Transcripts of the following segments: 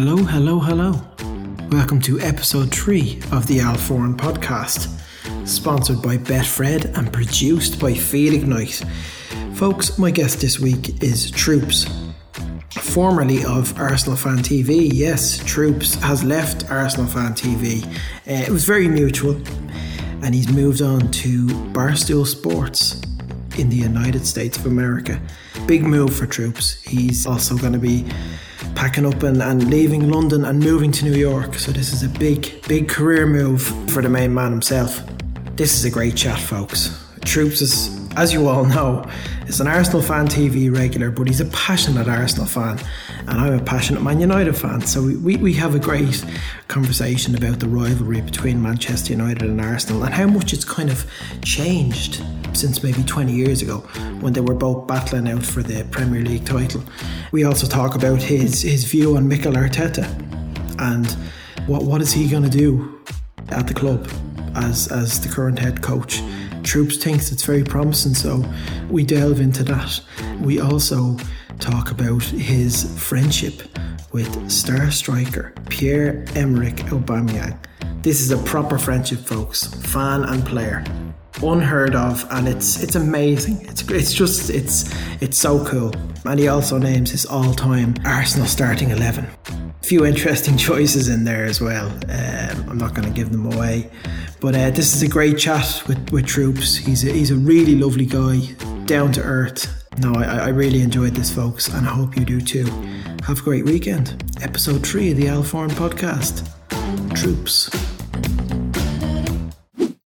Hello. Welcome to episode 3 of the Al Foran podcast, sponsored by Betfred and produced by Feelignite. Folks, my guest this week is Troopz, formerly of Arsenal Fan TV. Yes, Troopz has left Arsenal Fan TV. It was very mutual, and he's moved on to Barstool Sports in the United States of America. Big move for Troopz. He's also going to be packing up and leaving London and moving to New York. So this is a big career move for the main man himself. This is a great chat, folks. Troopz is, as you all know, is an Arsenal Fan TV regular, but he's a passionate Arsenal fan, and I'm a passionate Man United fan. So we have a great conversation about the rivalry between Manchester United and Arsenal and how much it's kind of changed since maybe 20 years ago when they were both battling out for the Premier League title. We also talk about his view on Mikel Arteta and what is he going to do at the club as the current head coach. Troopz thinks it's very promising, so we delve into that. We also talk about his friendship with star striker Pierre-Emerick Aubameyang. This is a proper friendship, folks, fan and player. Unheard of, and it's amazing. It's so cool. And he also names his all-time Arsenal starting 11. A few interesting choices in there as well. I'm not going to give them away, but this is a great chat with Troopz. He's a really lovely guy, down to earth. No, I really enjoyed this, folks, and I hope you do too. Have a great weekend. Episode 3 of the Al Foran podcast. Troopz.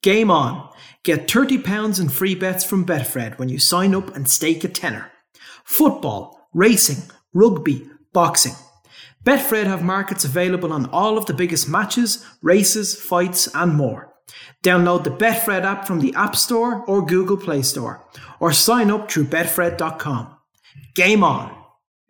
Game on. Get £30 in free bets from Betfred when you sign up and stake a tenner. Football, racing, rugby, boxing. Betfred have markets available on all of the biggest matches, races, fights and more. Download the Betfred app from the App Store or Google Play Store, or sign up through Betfred.com. Game on!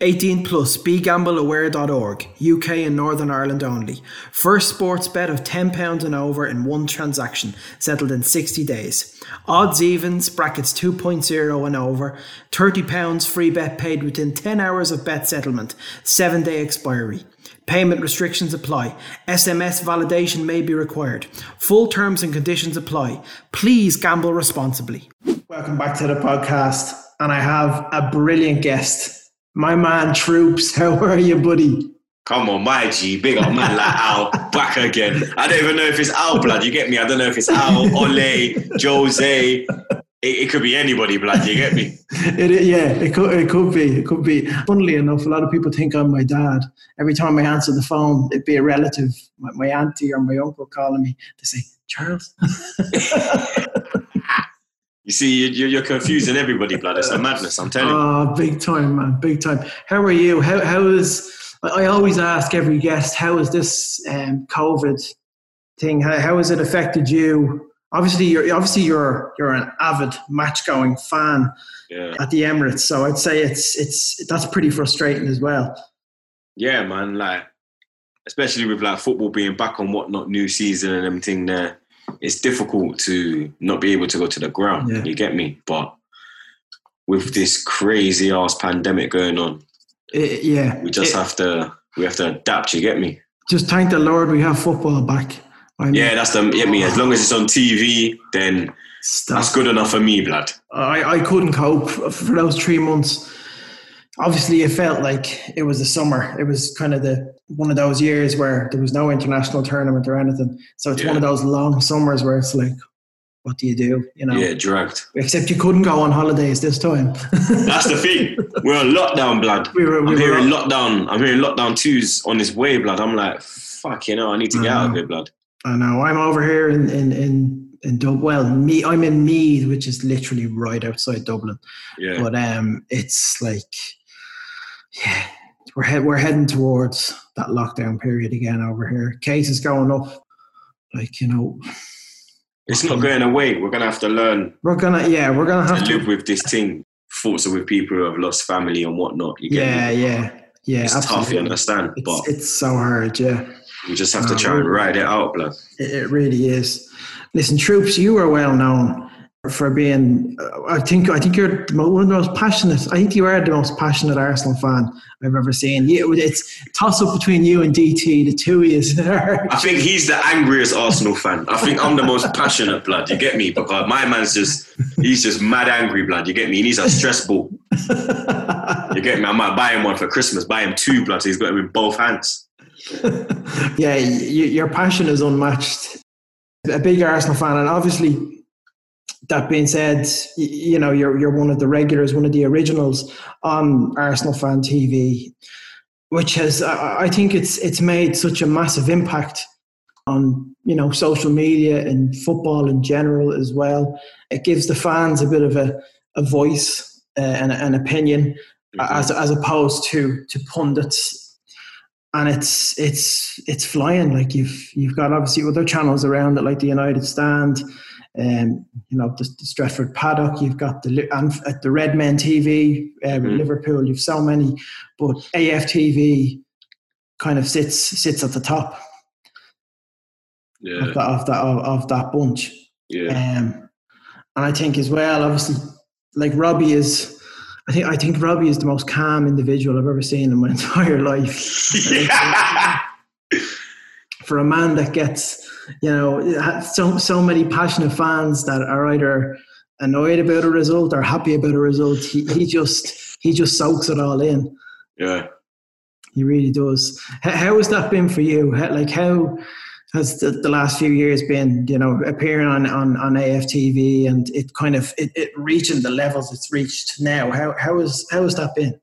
18 plus, begambleaware.org, UK and Northern Ireland only. First sports bet of £10 and over in one transaction, settled in 60 days. Odds evens, brackets 2.0 and over, £30 free bet paid within 10 hours of bet settlement, 7-day expiry. Payment restrictions apply. SMS validation may be required. Full terms and conditions apply. Please gamble responsibly. Welcome back to the podcast, and I have a brilliant guest. My man Troopz, how are you, buddy? Come on, my G, big old man like Al, back again. I don't even know if it's Al, blood, you get me? I don't know if it's Al, Ole, Jose, it could be anybody, blood, you get me? It could be. Funnily enough, a lot of people think I'm my dad. Every time I answer the phone, it'd be a relative, my auntie or my uncle calling me to say, Charles. You see, you're confusing everybody, blood. It's a madness, I'm telling you. Oh, big time, man, big time. How are you? How is? I always ask every guest, how has this COVID thing? How has it affected you? Obviously you're an avid match-going fan at the Emirates, so I'd say that's pretty frustrating as well. Yeah, man. Like, especially with like football being back on whatnot, new season and everything there. It's difficult to not be able to go to the ground, you get me? But with this crazy-ass pandemic going on, we have to adapt, you get me? Just thank the Lord we have football back. I mean, yeah, that's the, get me, as long as it's on TV, then that's good enough for me, blood. I couldn't cope for those 3 months. Obviously, it felt like it was the summer. It was kind of one of those years where there was no international tournament or anything. So it's one of those long summers where it's like, what do? You know? Yeah, dragged. Except you couldn't go on holidays this time. That's the thing. We're in lockdown, blood. I'm hearing lockdown 2's on this way, blood. I'm like, fuck, you know, I need to get out of here, blood. I know. I'm over here in Dublin. Well, I'm in Meath, which is literally right outside Dublin. Yeah. But it's like... Yeah, we're heading towards that lockdown period again over here. Cases going up, like, you know. It's not going away. We're gonna have to learn. We're gonna have to live with this thing. Thoughts are with people who have lost family and whatnot. You get me? It's absolutely tough, you understand. But it's so hard. Yeah, we just have to try and ride it out, blood. It really is. Listen, Troopz, you are well known for being, I think you're one of the most passionate. I think you are the most passionate Arsenal fan I've ever seen. You, it's toss up between you and DT. The two of you there. I think he's the angriest Arsenal fan. I think I'm the most passionate, blood. You get me? Because my man's he's just mad angry, blood. You get me? He needs a stress ball. You get me? I might buy him one for Christmas. Buy him two, blood. So he's got him in both hands. Yeah, your passion is unmatched. A big Arsenal fan, and obviously. That being said, you know, you're one of the regulars, one of the originals on Arsenal Fan TV, which has, I think it's made such a massive impact on, you know, social media and football in general as well. It gives the fans a bit of a voice and an opinion, mm-hmm. as opposed to pundits. And it's flying. Like you've got obviously other channels around it, like the United Stand. You know, the Stretford Paddock, you've got at the Red Men TV, Liverpool, you've so many, but AFTV kind of sits at the top of that bunch. Yeah. And I think as well, obviously, like Robbie is. I think Robbie is the most calm individual I've ever seen in my entire life. Yeah. For a man that gets, you know, so many passionate fans that are either annoyed about a result or happy about a result, he just soaks it all in. Yeah, he really does. How has that been for you? How has the last few years been? You know, appearing on AFTV and it kind of it reaching the levels it's reached now. How has that been?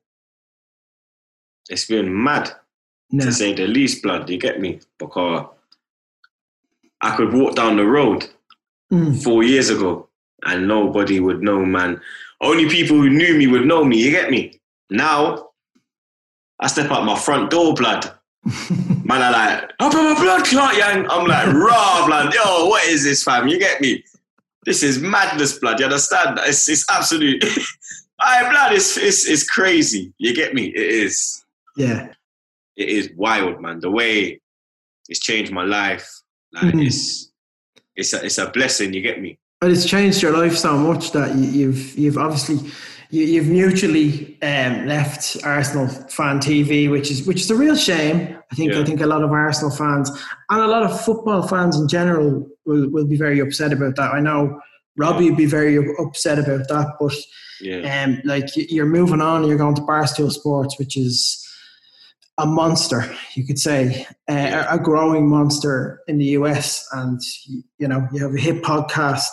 It's been mad. No. To say the least, blood, you get me? Because I could walk down the road 4 years ago and nobody would know, man. Only people who knew me would know me, you get me? Now, I step out my front door, blood. Man, I like, oh, bro, my blood clot, young. I'm like, raw, blood. Yo, what is this, fam? You get me? This is madness, blood. You understand? It's absolute. All right, blood, it's crazy. You get me? It is. Yeah. It is wild, man. The way it's changed my life, like it's a blessing. You get me? But it's changed your life so much that you've obviously you've mutually left Arsenal Fan TV, which is a real shame. I think. Yeah. I think a lot of Arsenal fans and a lot of football fans in general will be very upset about that. I know Robbie would be very upset about that. But like you're moving on, and you're going to Barstool Sports, which is. A monster, you could say, a growing monster in the US, and you know you have a hit podcast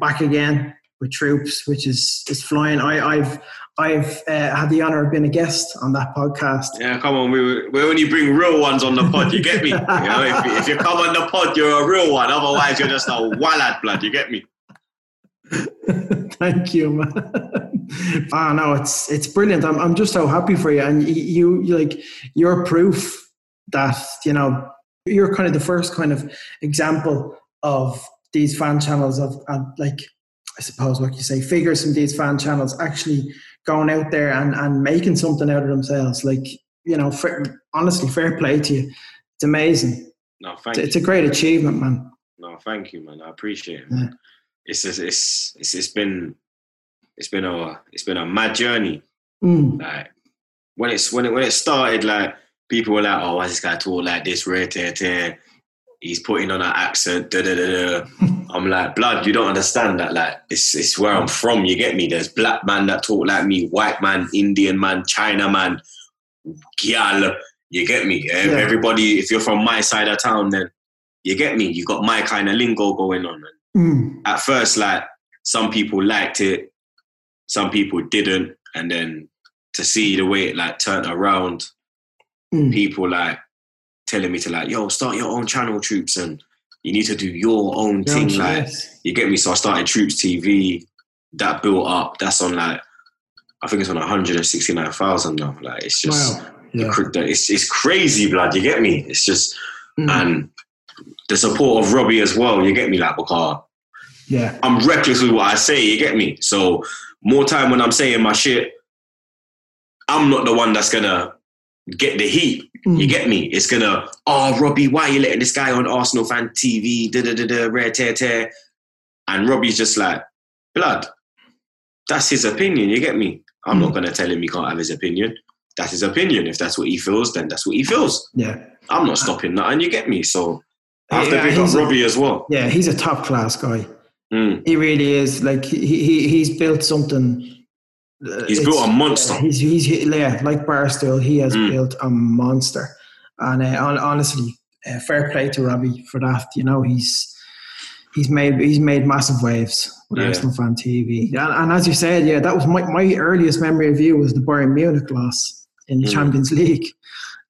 back again with Troopz, which is flying. I've had the honor of being a guest on that podcast. Yeah, come on, we only bring real ones on the pod. You get me? You know, if you come on the pod, you're a real one. Otherwise, you're just a wallad, blood. You get me? Thank you, man. Oh no, it's brilliant. I'm just so happy for you, and you like you're proof that you know you're kind of the first kind of example of these fan channels of like I suppose what you say figures from these fan channels actually going out there and making something out of themselves. Like you know, honestly, fair play to you. It's amazing. No, thank you. It's a great achievement, man. No, thank you, man. I appreciate it. Man. Yeah. It's been a mad journey. Like when it started, like people were like, "Oh, why is this guy talk like this? He's putting on an accent." I'm like, blood, you don't understand that. Like it's where I'm from. You get me? There's black man that talk like me, white man, Indian man, China man, gyal. You get me? Yeah. Everybody, if you're from my side of town, then you get me. You got my kind of lingo going on. At first, like some people liked it. Some people didn't, and then to see the way it like turned around, people like telling me to like, yo, start your own channel, Troopz, and you need to do your own thing. Yes. Like, you get me? So I started Troopz TV. That built up. That's on like, I think it's on 169,000 now. Like, it's just, wow. Yeah. It's crazy, blood. You get me? It's just, and the support of Robbie as well. You get me? Like, because yeah, I'm reckless with what I say. You get me? So. More time when I'm saying my shit, I'm not the one that's going to get the heat. You get me? It's going to, oh, Robbie, why are you letting this guy on Arsenal Fan TV? And Robbie's just like, blood. That's his opinion, you get me? I'm not going to tell him he can't have his opinion. That's his opinion. If that's what he feels, then that's what he feels. Yeah. I'm not stopping that, and you get me? So I have to pick up Robbie as well. Yeah, he's a top-class guy. He really is. Like, he's built something... he's built a monster. Yeah, like Barstool, he has built a monster. And honestly, fair play to Robbie for that. You know, he's made massive waves with Arsenal Fan TV. And as you said, yeah, that was my earliest memory of you was the Bayern Munich loss in the Champions League.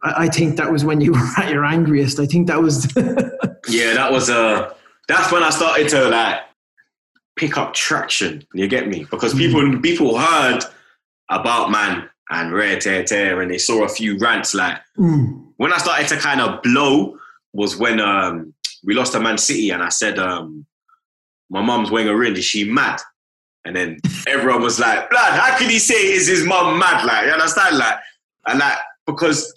I think that was when you were at your angriest. I think that was... yeah, that was... that's when I started to, like, pick up traction, you get me? Because people heard about man and rare tear, and they saw a few rants. Like when I started to kind of blow was when we lost to Man City, and I said, my mum's Wenger in, is she mad? And then everyone was like, blood, how could he say is his mum mad? Like, you understand? Like, and like, because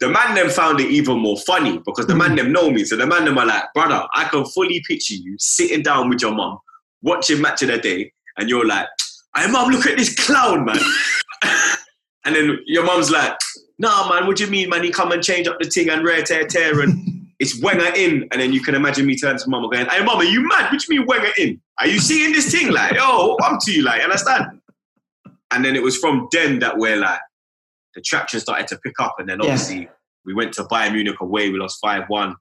the man them found it even more funny, because the man them know me. So the man them are like, brother, I can fully picture you sitting down with your mum watching Match of the Day, and you're like, hey, mum, look at this clown, man. And then your mum's like, nah, man, what do you mean, man? He come and change up the thing and rare tear, and it's Wenger in. And then you can imagine me turning to mum and going, hey, mum, are you mad? What do you mean Wenger in? Are you seeing this thing? Like, yo, I'm to you, like, understand? And then it was from then that we're like, the traction started to pick up. And then obviously we went to Bayern Munich away. We lost 5-1.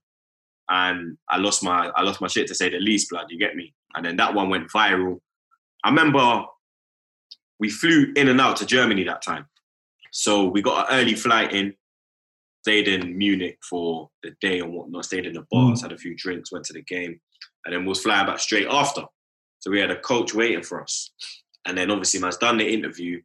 And I lost my shit, to say the least, blood, you get me? And then that one went viral. I remember we flew in and out to Germany that time. So we got an early flight in, stayed in Munich for the day and whatnot, stayed in the bars, had a few drinks, went to the game, and then we was flying back straight after. So we had a coach waiting for us. And then obviously man's done the interview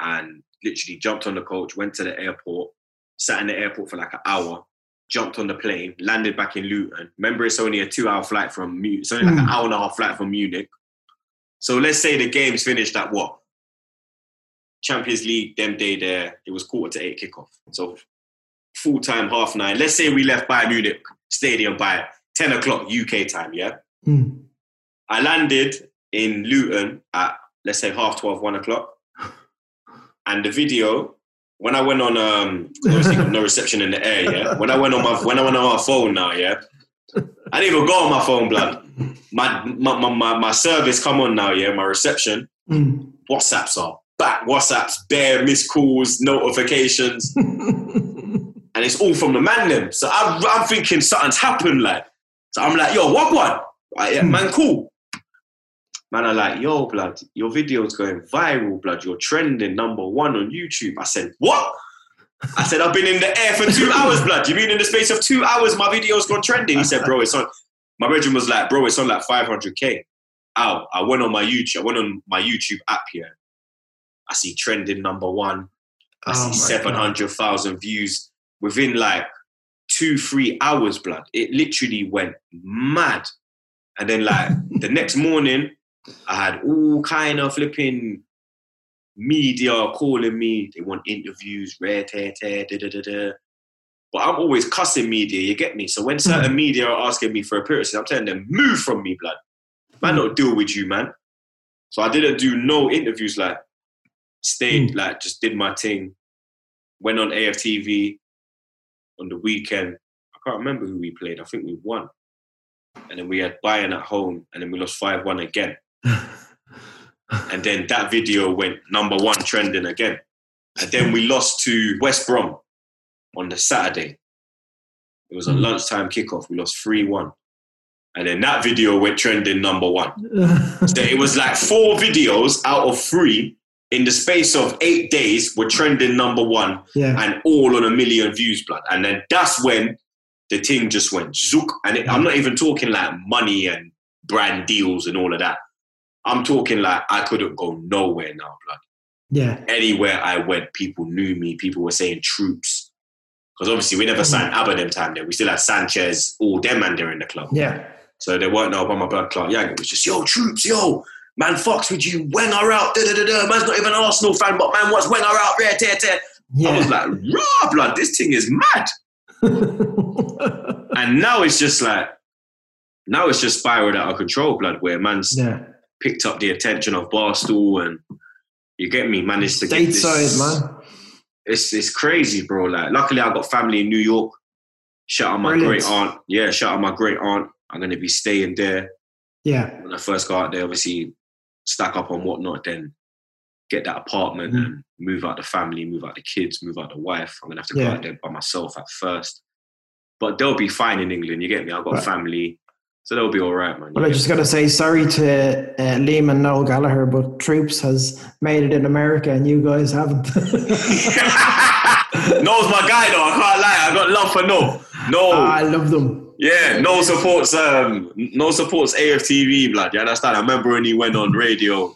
and literally jumped on the coach, went to the airport, sat in the airport for like an hour, jumped on the plane, landed back in Luton. Remember, it's only a 2-hour flight from Munich. It's only like an hour and a half flight from Munich. So let's say the game's finished at what? Champions League, them day there, it was 7:45 kickoff. So full-time, 9:30. Let's say we left Bayern Munich Stadium by 10 o'clock UK time, yeah? I landed in Luton at, let's say, 12:30, 1 o'clock. And the video... When I went on, obviously got no reception in the air, yeah? When I went on my phone now, yeah? I didn't even go on my phone, blood. My service come on now, yeah? My reception. WhatsApps are back. WhatsApps, bare missed calls, notifications. And it's all from the man them. So I'm thinking something's happened, like. So I'm like, yo, what one? Like, yeah, man, cool. Man, I like, yo, blood, your video's going viral, blood. You're trending #1 on YouTube. I said, what? I said, I've been in the air for 2 hours, blood. You mean in the space of 2 hours, my video's gone trending? He said, bro, it's on. My bedroom was like, bro, it's on like 500K. Ow, I went on my YouTube app here. I see trending #1. I see 700,000 views within like 2-3 hours, blood. It literally went mad. And then like the next morning, I had all kind of flipping media calling me. They want interviews, rare tear, da-da-da-da. But I'm always cussing media, you get me? So when certain media are asking me for appearances, I'm telling them, move from me, blood. Man, not deal with you, man. So I didn't do no interviews, like, stayed, like, just did my thing. Went on AFTV on the weekend. I can't remember who we played. I think we won. And then we had Bayern at home, and then we lost 5-1 again. And then that video went #1 trending again. And then we lost to West Brom on the Saturday. It was a lunchtime kickoff. We lost 3-1. And then that video went trending #1. So it was like 4 videos out of 3 in the space of 8 days were trending #1 and all on 1 million views, blood. And then that's when the thing just went zook. And I'm not even talking like money and brand deals and all of that. I'm talking like I couldn't go nowhere now, blood. Yeah. Anywhere I went, people knew me. People were saying Troopz. Because obviously we never signed Abba them time there. We still had Sanchez, all them and they're in the club. Yeah. So there weren't no Obama blood club. Yeah, it was just, yo, Troopz, yo, man, fucks with you. Wenger out. Da-da-da-da. Man's not even an Arsenal fan, but man, what's Wenger out? Rare tear. Yeah. I was like, raw, blood, this thing is mad. And now it's just spiraled out of control, blood, where man's picked up the attention of Barstool, and you get me, managed to get this. Stateside, man. It's crazy, bro. Like, luckily I got family in New York. Shout out my great aunt. Yeah, shout out my great aunt. I'm gonna be staying there. Yeah. When I first go out there, obviously stack up on whatnot, then get that apartment and move out the family, move out the kids, move out the wife. I'm gonna have to go out there by myself at first. But they'll be fine in England, you get me? I've got a family, so they'll be all right, man. Well, I just got to say sorry to Liam and Noel Gallagher, but Troopz has made it in America and you guys haven't. Noel's my guy, though. I can't lie. I got love for Noel. Noel. I love them. Yeah, Noel supports AFTV, blood. You understand? I remember when he went on radio,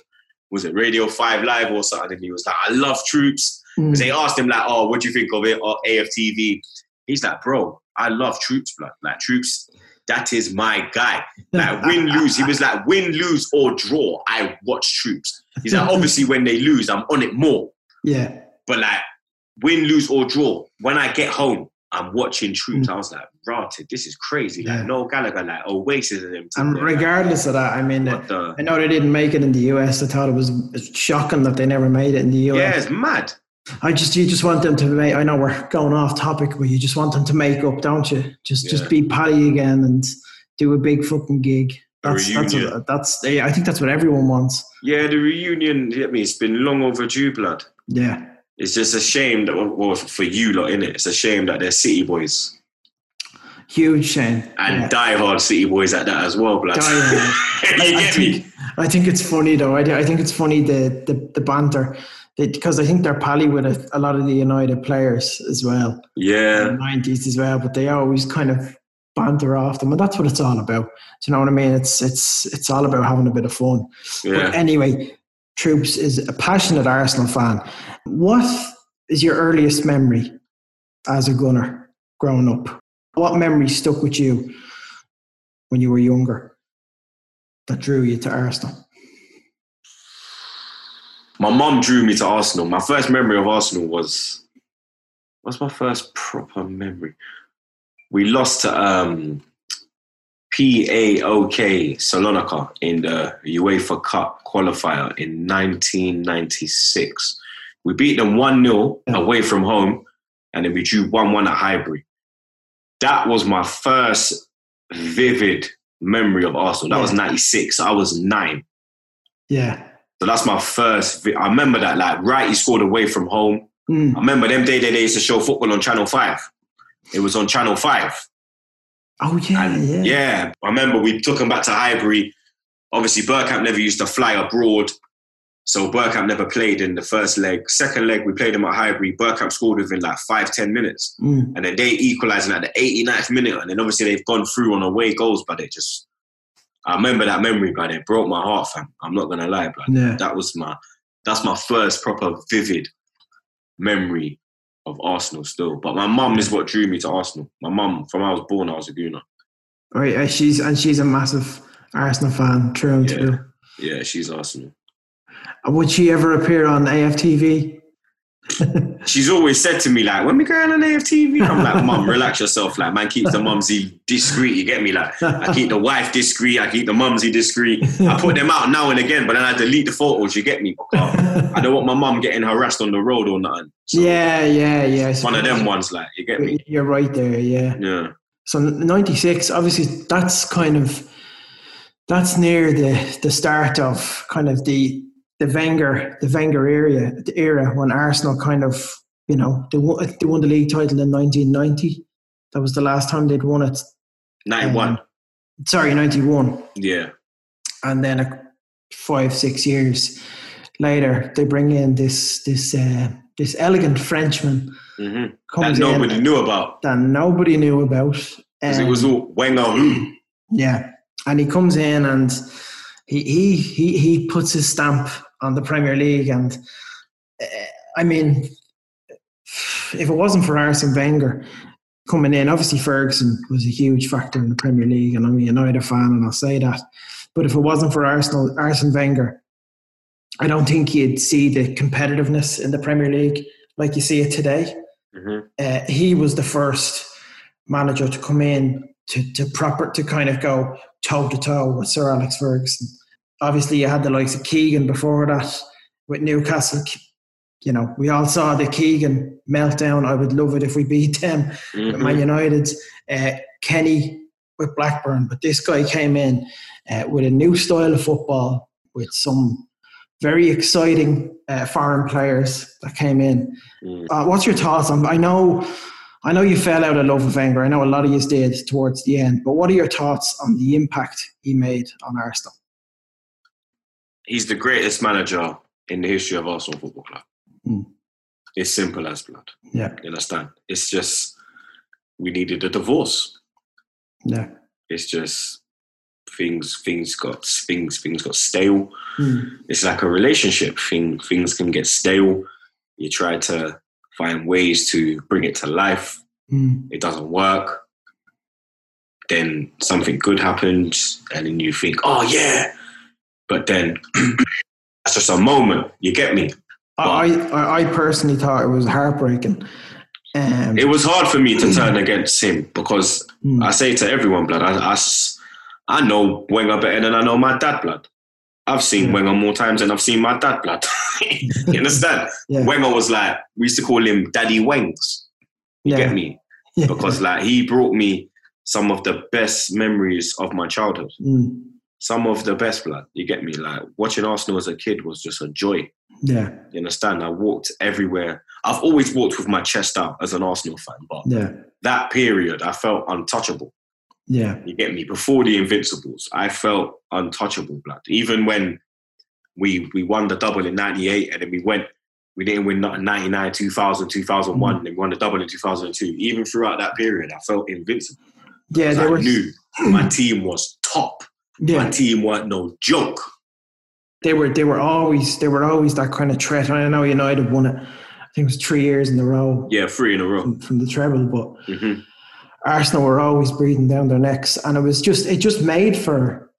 was it Radio 5 Live or something, and he was like, I love Troopz. Because they asked him, like, oh, what do you think of it, or AFTV? He's like, bro, I love Troopz, blood. Like, Troopz, that is my guy. Like, win, lose. He was like, win, lose, or draw, I watch Troopz. He's like, obviously, when they lose, I'm on it more. Yeah. But, like, win, lose, or draw, when I get home, I'm watching Troopz. I was like, rotted, this is crazy. Like, Noel Gallagher, like, Oasis and them. And regardless of that, I mean, I know they didn't make it in the US. I thought it was shocking that they never made it in the US. Yeah, it's mad. You just want them to make, I know we're going off topic, but you just want them to make up, don't you? Just be Paddy again and do a big fucking gig. I think that's what everyone wants. Yeah, the reunion, I mean, it's been long overdue, blood. Yeah. It's just a shame that, well, for you lot, innit? It's a shame that they're City boys. Huge shame. And diehard City boys at that as well, blood. I think it's funny, though. I think it's funny, the banter. Because I think they're pally with a lot of the United players as well. Yeah. In the 90s as well, but they always kind of banter off them, and that's what it's all about. Do you know what I mean? It's all about having a bit of fun. Yeah. But anyway, Troopz is a passionate Arsenal fan. What is your earliest memory as a Gunner growing up? What memory stuck with you when you were younger that drew you to Arsenal? My mum drew me to Arsenal. My first memory of Arsenal was... What's my first proper memory? We lost to PAOK Salonika in the UEFA Cup qualifier in 1996. We beat them 1-0 away from home, and then we drew 1-1 at Highbury. That was my first vivid memory of Arsenal. That was 96. I was 9. Yeah. So that's my first... I remember that, like, Wrighty scored away from home. I remember them day they used to show football on Channel 5. It was on Channel 5. Oh, yeah, and, yeah. I remember we took them back to Highbury. Obviously, Bergkamp never used to fly abroad. So Bergkamp never played in the first leg. Second leg, we played them at Highbury. Bergkamp scored within, like, 5-10 minutes. And then they equalising at the 89th minute. And then, obviously, they've gone through on away goals, but it just... I remember that memory, but it broke my heart, fam. I'm not going to lie, but that's my first proper vivid memory of Arsenal still. But my mum is what drew me to Arsenal. My mum, from when I was born, I was a Gooner. Right, she's a massive Arsenal fan, true and true. Yeah, she's Arsenal. Would she ever appear on AFTV? She's always said to me, like, when we going on AFTV? I'm like, mum, relax yourself. Like, man, keep the mumsy discreet, you get me? Like, I keep the wife discreet, I keep the mumsy discreet. I put them out now and again, but then I delete the photos, you get me? I don't want my mum getting harassed on the road or nothing. So yeah. It's one of them ones, like, you get me? You're right there, yeah. So 96, obviously, that's near the start of kind of the Wenger era when Arsenal kind of, you know, they won the league title in 1990. That was the last time they'd won it. 91. Yeah. And then 5-6 years later, they bring in this elegant Frenchman that nobody knew about. Because it was all Wenger. Yeah. And he comes in and he puts his stamp on the Premier League, and I mean, if it wasn't for Arsene Wenger coming in, obviously Ferguson was a huge factor in the Premier League, and I'm a United fan and I'll say that, but if it wasn't for Arsene Wenger, I don't think you'd see the competitiveness in the Premier League like you see it today. He was the first manager to come in to kind of go toe to toe with Sir Alex Ferguson obviously you had the likes of Keegan before that with Newcastle. You know, we all saw the Keegan meltdown. I would love it if we beat them. Mm-hmm. With Man United, Kenny with Blackburn. But this guy came in with a new style of football, with some very exciting foreign players that came in. Mm. What's your thoughts on? I know you fell out of love with Wenger. I know a lot of you did towards the end. But what are your thoughts on the impact he made on Arsenal? He's the greatest manager in the history of Arsenal Football Club. Mm. It's simple as blood. Yeah, you understand? It's just we needed a divorce. Yeah, it's just things got stale. Mm. It's like a relationship. Things can get stale. You try to find ways to bring it to life. Mm. It doesn't work. Then something good happens, and then you think, "Oh yeah," but then that's just a moment. You get me? I personally thought it was heartbreaking. It was hard for me to turn against him because I say to everyone, blood, I know Wenger better than I know my dad, blood. I've seen Wenger more times than I've seen my dad, blood. You understand? Yeah. Wenger was like, we used to call him Daddy Wengs. You get me? Yeah. Because like he brought me some of the best memories of my childhood. Mm. Some of the best, blood. You get me? Like watching Arsenal as a kid was just a joy. Yeah. You understand? I walked everywhere. I've always walked with my chest out as an Arsenal fan, but that period I felt untouchable. Yeah. You get me? Before the Invincibles, I felt untouchable, blood. Even when we won the double in 98 and then we didn't win 99, 2000, 2001, and then we won the double in 2002. Even throughout that period, I felt invincible. Yeah, I knew my team was top. Yeah. My team weren't no joke. They were always that kind of threat. I know United won it. I think it was 3 years in a row. Yeah, three in a row from the treble, but Arsenal were always breathing down their necks, and it just made for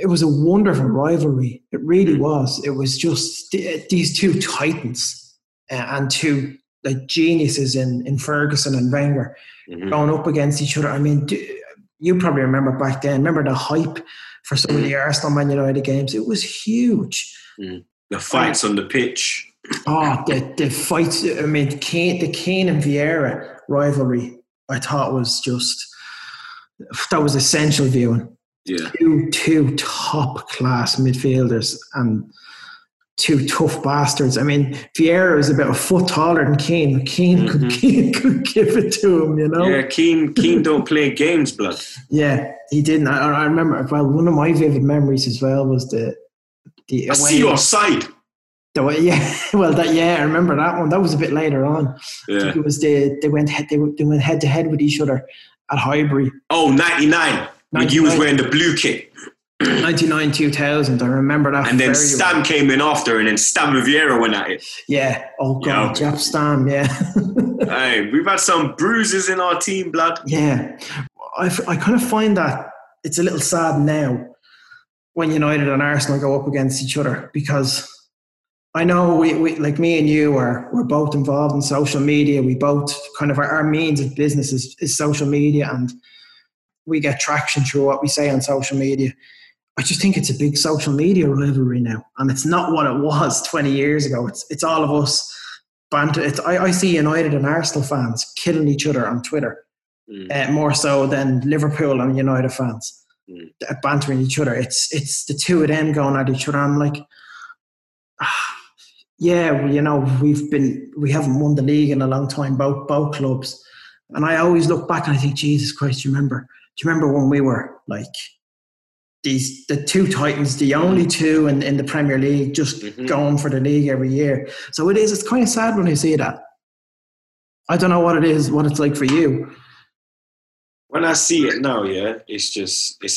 it was a wonderful rivalry. It really was. It was just these two titans and two like geniuses in Ferguson and Wenger going up against each other. I mean, you probably remember back then. Remember the hype for some of the Arsenal Man United games? It was huge. Mm. The fights on the pitch. Oh, the fights. I mean, the Keane and Vieira rivalry, I thought was just, that was essential viewing. Yeah. Two top-class midfielders and two tough bastards. I mean, Vieira is about a foot taller than Keane. Keane could give it to him, you know? Yeah, Keane don't play games, blood. Yeah, he didn't. I remember, well, one of my vivid memories as well was the I see your side. I remember that one. That was a bit later on. Yeah. I think it was they went head to head with each other at Highbury. Oh, 99. When you was wearing the blue kit. 99, 2000, I remember that. And then Stam came in after, and then Stam and Vieira went at it. Yeah. Oh, God. Jeff Stam, yeah. Hey, we've had some bruises in our team, blood. Yeah. I kind of find that it's a little sad now when United and Arsenal go up against each other, because I know we like me and you we're both involved in social media. We both kind of our means of business is social media, and we get traction through what we say on social media. I just think it's a big social media rivalry now, and it's not what it was 20 years ago. It's all of us banter. I see United and Arsenal fans killing each other on Twitter more so than Liverpool and United fans bantering each other. It's the two of them going at each other. I'm like, yeah, well, you know, we haven't won the league in a long time, both clubs. And I always look back and I think, Jesus Christ, do you remember when we were like the two titans, the only two in the Premier League, just going for the league every year. So it's kind of sad when I see that. I don't know what it's like for you. When I see it now, yeah, it's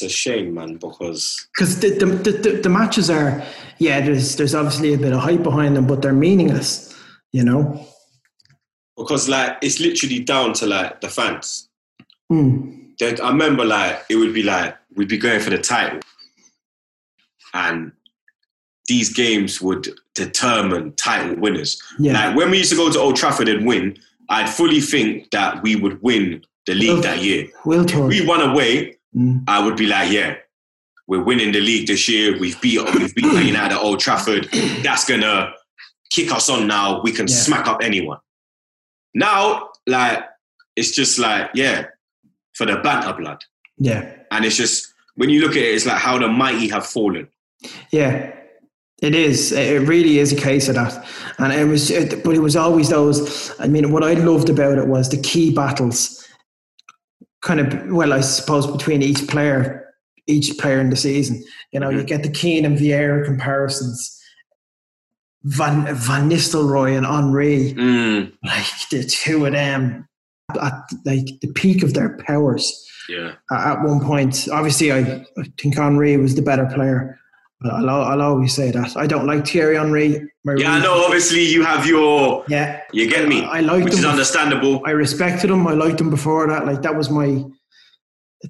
a shame, man, because the matches are, yeah, there's obviously a bit of hype behind them, but they're meaningless, you know. Because like it's literally down to like the fans. Mm. I remember like it would be like we'd be going for the title, and these games would determine title winners. Yeah. Like when we used to go to Old Trafford and win, I'd fully think that we would win the league that year. If we won away, I would be like, yeah, We're winning the league this year. We've beat Man United at Old Trafford. That's going to kick us on now. We can smack up anyone. Now, like, it's just like, yeah, for the banter blood. Yeah. And it's just, when you look at it, it's like how the mighty have fallen. Yeah, it is. It really is a case of that. And it was, but it was always those, I mean, what I loved about it was the key battles kind of, well, I suppose between each player in the season. You know, you get the Keane and Vieira comparisons, Van Nistelrooy and Henry, like the two of them at like the peak of their powers. Yeah. At one point, obviously, I think Henry was the better player. I'll always say that. I don't like Thierry Henry. Yeah, I know. Obviously, you have your... Yeah. You get me. I liked him. Which is understandable. I respected him. I liked him before that. Like, that was my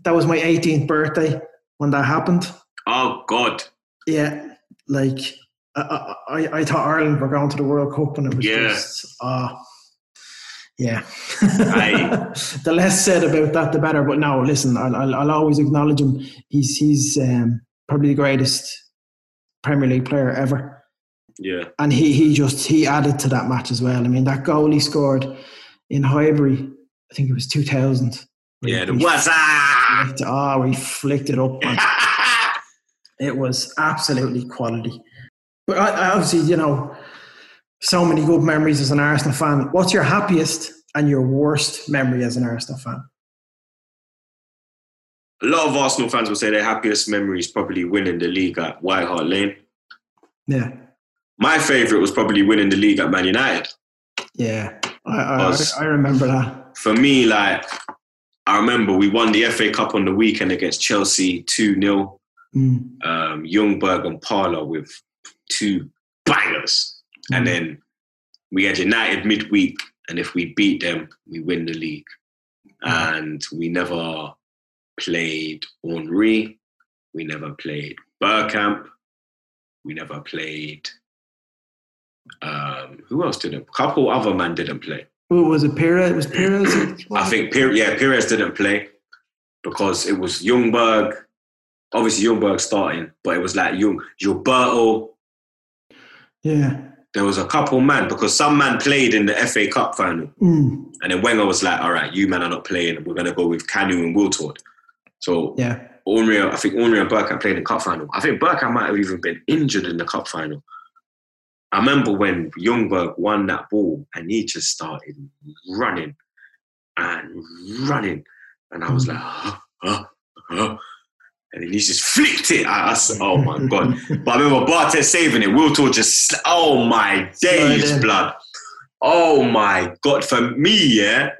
18th birthday when that happened. Oh, God. Yeah. Like, I thought Ireland were going to the World Cup and it was just... Yeah. The less said about that, the better. But no, listen, I'll always acknowledge him. He's probably the greatest Premier League player ever. Yeah. And he added to that match as well. I mean, that goal he scored in Highbury, I think it was 2000. Yeah, the WhatsApp! Oh, he flicked it up. It was absolutely quality. But I obviously, you know, so many good memories as an Arsenal fan. What's your happiest and your worst memory as an Arsenal fan? A lot of Arsenal fans will say their happiest memory is probably winning the league at White Hart Lane. Yeah. My favourite was probably winning the league at Man United. Yeah, I remember that. For me, like, I remember we won the FA Cup on the weekend against Chelsea 2-0. Ljungberg and Parlour with two bangers. And then we had United midweek, and if we beat them, we win the league. And we never... played Henry, we never played Bergkamp, we never played who else didn't? A couple other men didn't play. Well, was it Pires? Was Pires? I think Pires didn't play because it was Ljungberg. Obviously Ljungberg starting, but it was like Gilberto. Yeah. There was a couple man because some man played in the FA Cup final. And then Wenger was like, all right, you man are not playing, we're gonna go with Kanu and Wiltord. So yeah, I think Henry and Bergkamp played in the cup final. I think Bergkamp might have even been injured in the cup final. I remember when Ljungberg won that ball and he just started running. And I was like, huh. And then he just flicked it at us. Oh, my God. But I remember Bartes saving it. Wiltord just, oh, my days, blood. Oh, my God. For me, yeah,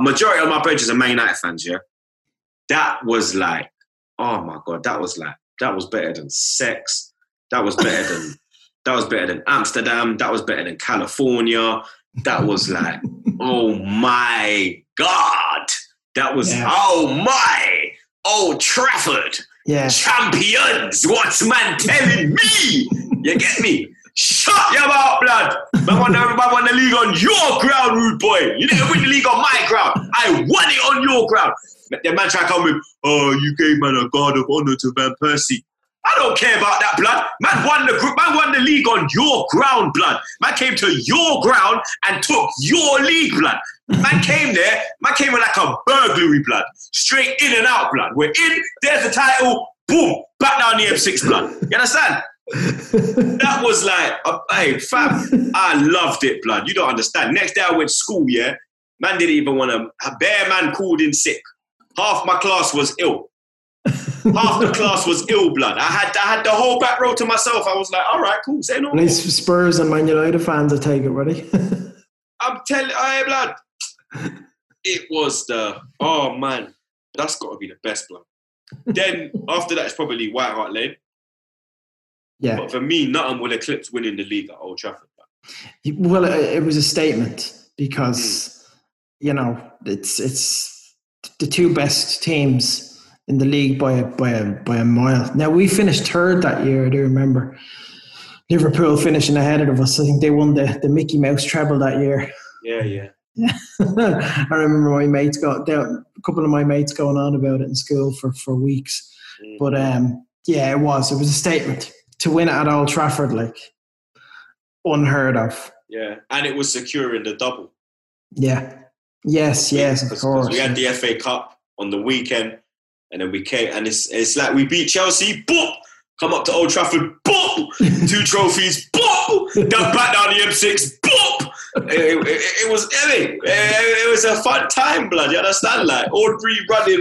majority of my brothers are Man United fans, yeah. That was like, oh my God, that was better than sex. That was better than Amsterdam. That was better than California. That was like, oh my God. That was, Old Trafford. Yeah. Champions, what's man telling me? You get me? Shut your mouth, blood. I won the league on your ground, rude boy. You didn't win the league on my ground. I won it on your ground. The man try to come with, oh, you gave man a guard of honour to Van Persie. I don't care about that, blood. Man won the league on your ground, blood. Man came to your ground and took your league, blood. Man came with like a burglary, blood. Straight in and out, blood. We're in, there's the title, boom, back down the M6, blood. You understand? That was like, hey, fam, I loved it, blood. You don't understand. Next day I went to school, yeah? Man didn't even want to, a bare man called in sick. Half my class was ill. Half the class was ill, blood. I had the whole back row to myself. I was like, all right, cool. Say no more. Spurs and Man United fans, I take it, buddy. I'm telling you, hey, blood. It was the, oh, man, that's got to be the best, blood. Then after that, it's probably White Hart Lane. Yeah. But for me, nothing will eclipse winning the league at Old Trafford, blood. Well, it was a statement because, you know, it's the two best teams in the league by a mile. Now, we finished third that year, I do remember. Liverpool finishing ahead of us. I think they won the Mickey Mouse treble that year. Yeah. I remember a couple of my mates going on about it in school for weeks. But Yeah, it was. It was a statement. To win at Old Trafford, like, unheard of. Yeah, and it was securing the double. Yeah. Yes, yes, of course. We had the FA Cup on the weekend, and then we came, and it's like we beat Chelsea, boop! Come up to Old Trafford, boop! Two trophies, boop! Down back down the M6, boop! It was epic. It was a fun time, blood. You understand? Like, Audrey running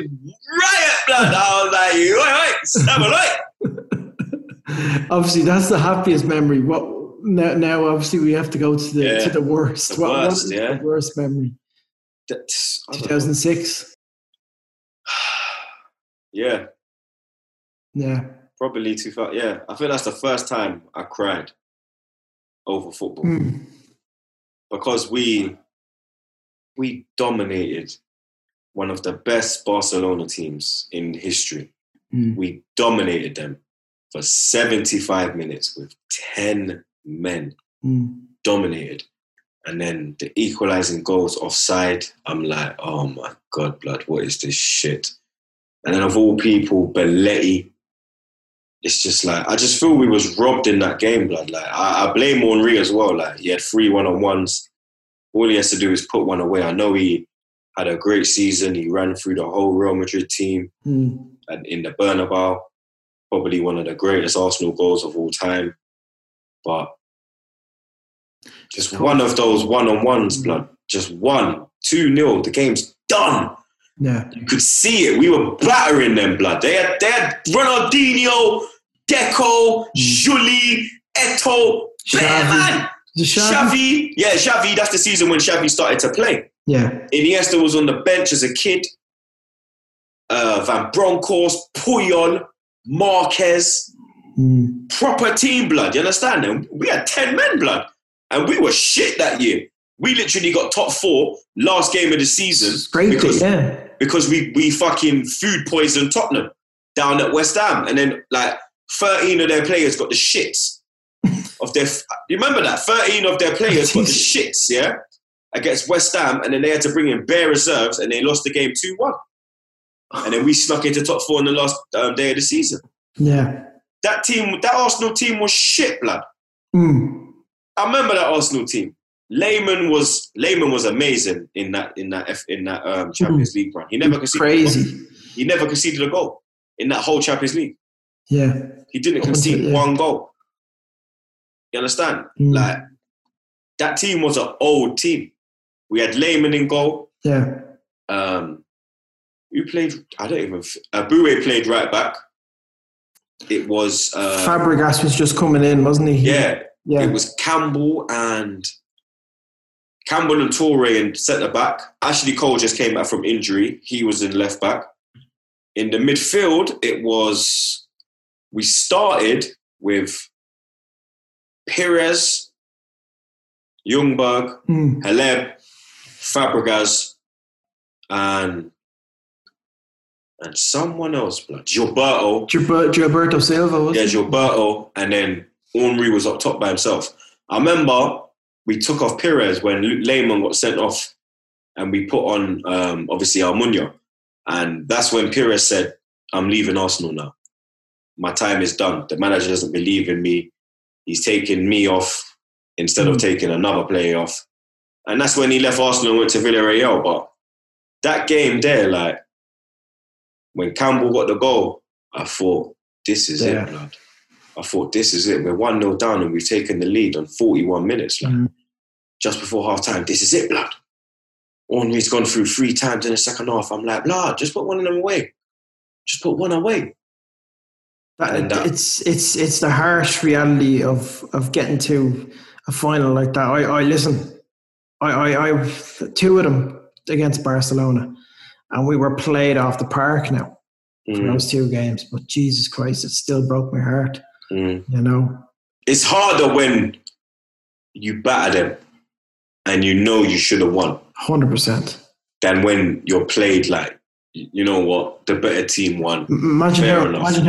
riot, blood. I was like, wait, Stam, wait. Obviously, that's the happiest memory. What now? Obviously, we have to go to the worst. The what was the worst memory? 2006. Yeah. Yeah. Probably 2000. Yeah, I think that's the first time I cried over football because we dominated one of the best Barcelona teams in history. Mm. We dominated them for 75 minutes with 10 men. Mm. Dominated. And then the equalising goals offside. I'm like, oh my God, blood, what is this shit? And then of all people, Belletti. It's just like, I just feel we was robbed in that game, blood. Like, I blame Henry as well. Like, he had 3 one-on-ones. All he has to do is put one away. I know he had a great season. He ran through the whole Real Madrid team and in the Bernabeu. Probably one of the greatest Arsenal goals of all time. But... just one of those one-on-ones, blood. Just one. 2-0. The game's done. Yeah. You could see it. We were battering them, blood. They had Ronaldinho, Deco, Juli, Eto'o, Xavi. Xavi. Yeah, Xavi. That's the season when Xavi started to play. Yeah. Iniesta was on the bench as a kid. Van Bronckhorst, Puyol, Marquez. Mm. Proper team, blood. You understand? And we had 10 men, blood. And we were shit that year. We literally got top 4 last game of the season. Scraped because, it, yeah. Because we fucking food poisoned Tottenham down at West Ham. And then like 13 of their players got the shits. You remember that? 13 of their players got the shits, yeah? Against West Ham. And then they had to bring in bare reserves and they lost the game 2-1. And then we snuck into top 4 in the last day of the season. Yeah. That Arsenal team was shit, blood. Mm. I remember that Arsenal team. Lehmann was amazing in that Champions League run. He never conceded a goal in that whole Champions League. Yeah, he didn't concede one goal. You understand? Like that team was an old team. We had Lehmann in goal. Yeah. Who played? I don't even. Aboué played right back. It was Fabregas was just coming in, wasn't he? Yeah. Yeah. It was Campbell and Touré in centre back. Ashley Cole just came back from injury. He was in left back. In the midfield, we started with Pires, Ljungberg, Haleb, Fabregas, and someone else, blood. Gilberto Silva was it? Yeah, Gilberto, and then Henry was up top by himself. I remember we took off Pires when Lehmann got sent off and we put on, obviously, Almunia. And that's when Pires said, I'm leaving Arsenal now. My time is done. The manager doesn't believe in me. He's taking me off instead of taking another player off. And that's when he left Arsenal and went to Villarreal. But that game there, like, when Campbell got the goal, I thought, this is it, blood. I thought, this is it. We're 1-0 down and we've taken the lead on 41 minutes. Like, just before half-time, this is it, blood. Henry's gone through 3 times in the second half. I'm like, blood, just put one of them away. Just put one away. It's the harsh reality of getting to a final like that. I 2 of them against Barcelona and we were played off the park now. For those 2 games, but Jesus Christ, it still broke my heart. You know, it's harder when you batter them and you know you should have won 100% than when you're played like, you know what, the better team won. Imagine how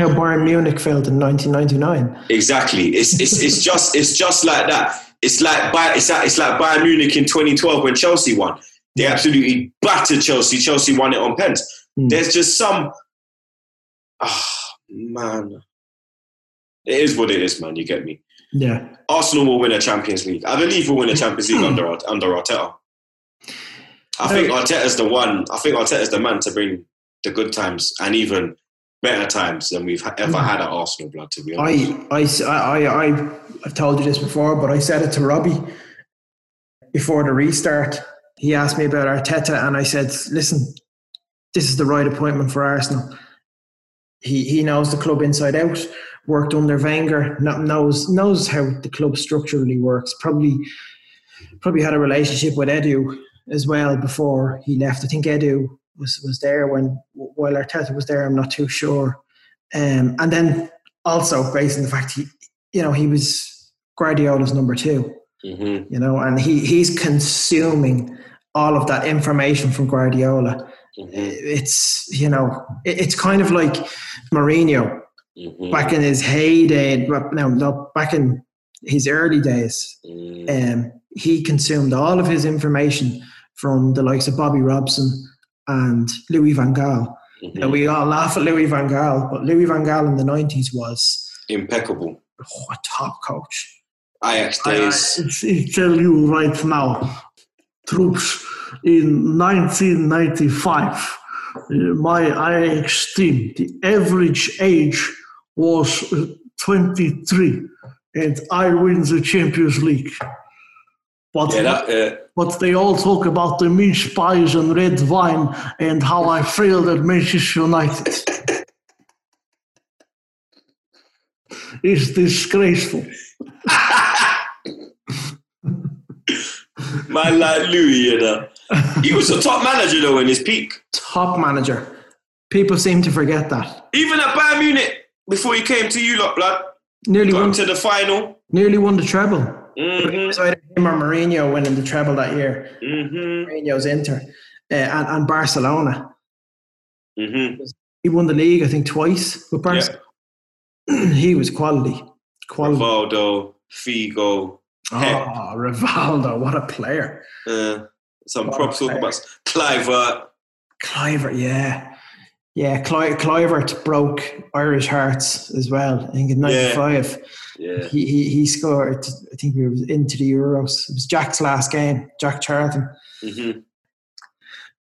Bayern Munich failed in 1999. Exactly. It's it's just like that. It's like Bayern Munich in 2012 when Chelsea won. They absolutely battered Chelsea. Chelsea won it on pens. There's just some. Oh, man. it is what it is, man. You get me? Yeah. Arsenal will win a Champions League. I believe we'll win a Champions League under Arteta. I think Arteta's the one. I think Arteta's the man to bring the good times and even better times than we've ever had at Arsenal, blood, to be honest. I've told you this before, but I said it to Robbie before the restart. He asked me about Arteta and I said, listen, this is the right appointment for Arsenal. He knows the club inside out, worked under Wenger, knows how the club structurally works, probably had a relationship with Edu as well before he left. I think Edu was there while Arteta was there, I'm not too sure. And then also based on the fact he was Guardiola's number two. Mm-hmm. And he's consuming all of that information from Guardiola. Mm-hmm. It's kind of like Mourinho back in his heyday. No, back in his early days, he consumed all of his information from the likes of Bobby Robson and Louis van Gaal. Mm-hmm. Now, we all laugh at Louis van Gaal, but Louis van Gaal in the 90s was impeccable. Oh, a top coach. Ajax days. I tell you right now, Troopz, in 1995, my Ajax team, the average age was 23, and I win the Champions League. But they all talk about the mince pies and red wine and how I failed at Manchester United. It's disgraceful. Man like Louis, he was a top manager though in his peak. Top manager. People seem to forget that. Even at Bayern Munich, before he came to you lot, blood, nearly got won to the final. Nearly won the treble. Mm-hmm. So either him or Mourinho winning the treble that year. Mm-hmm. Mourinho's Inter and Barcelona. Mm-hmm. He won the league, I think, twice with Barcelona. Yeah. He was quality. Rivaldo, Figo. Heck. Oh, Rivaldo, what a player. Some props talk about Kluivert. Kluivert, yeah. Yeah, Kluivert broke Irish hearts as well, I think in 95. Yeah. He scored, I think we were into the Euros. It was Jack's last game, Jack Charlton. Mm-hmm.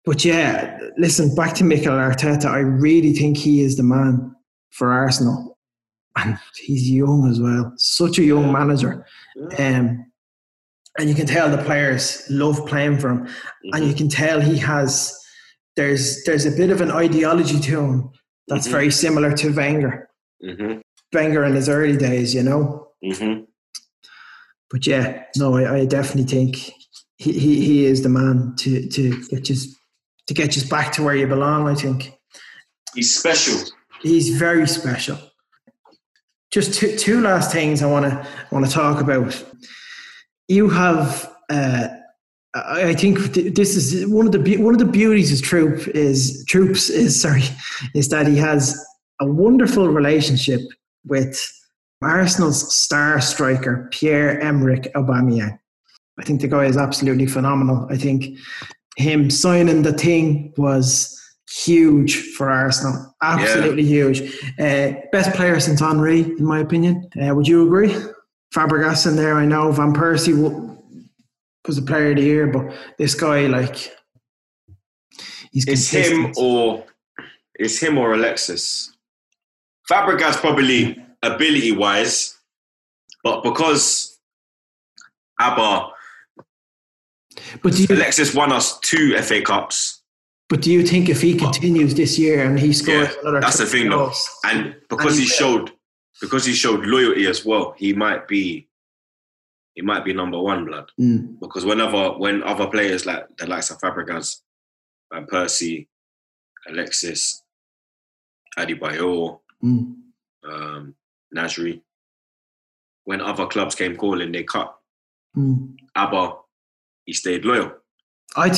But yeah, listen, back to Mikel Arteta, I really think he is the man for Arsenal. And he's young as well. Such a young manager. Yeah. And you can tell the players love playing for him. Mm-hmm. And you can tell he has... There's a bit of an ideology to him that's very similar to Wenger. Mm-hmm. Wenger in his early days, Mm-hmm. But yeah, no, I definitely think he is the man to get you back to where you belong, I think. He's special. He's very special. Just two last things I want to talk about. You have, I think this is one of the beauties of Troopz is that he has a wonderful relationship with Arsenal's star striker Pierre-Emerick Aubameyang. I think the guy is absolutely phenomenal. I think him signing the thing was huge for Arsenal, absolutely huge. Best player since Henry, in my opinion. Would you agree? Fabregas in there, I know. Van Persie was the player of the year, but this guy, he's consistent. It's him or Alexis. Fabregas probably ability-wise, but because Alexis won us 2 FA Cups. But do you think if he continues this year and he scores another? That's the thing, though. And because he showed loyalty as well, he might be number one, blood. Mm. Because when other players like the likes of Fabregas, Van Persie, Alexis, Adebayor, Nasri, when other clubs came calling, they cut. Mm. Abba, he stayed loyal. I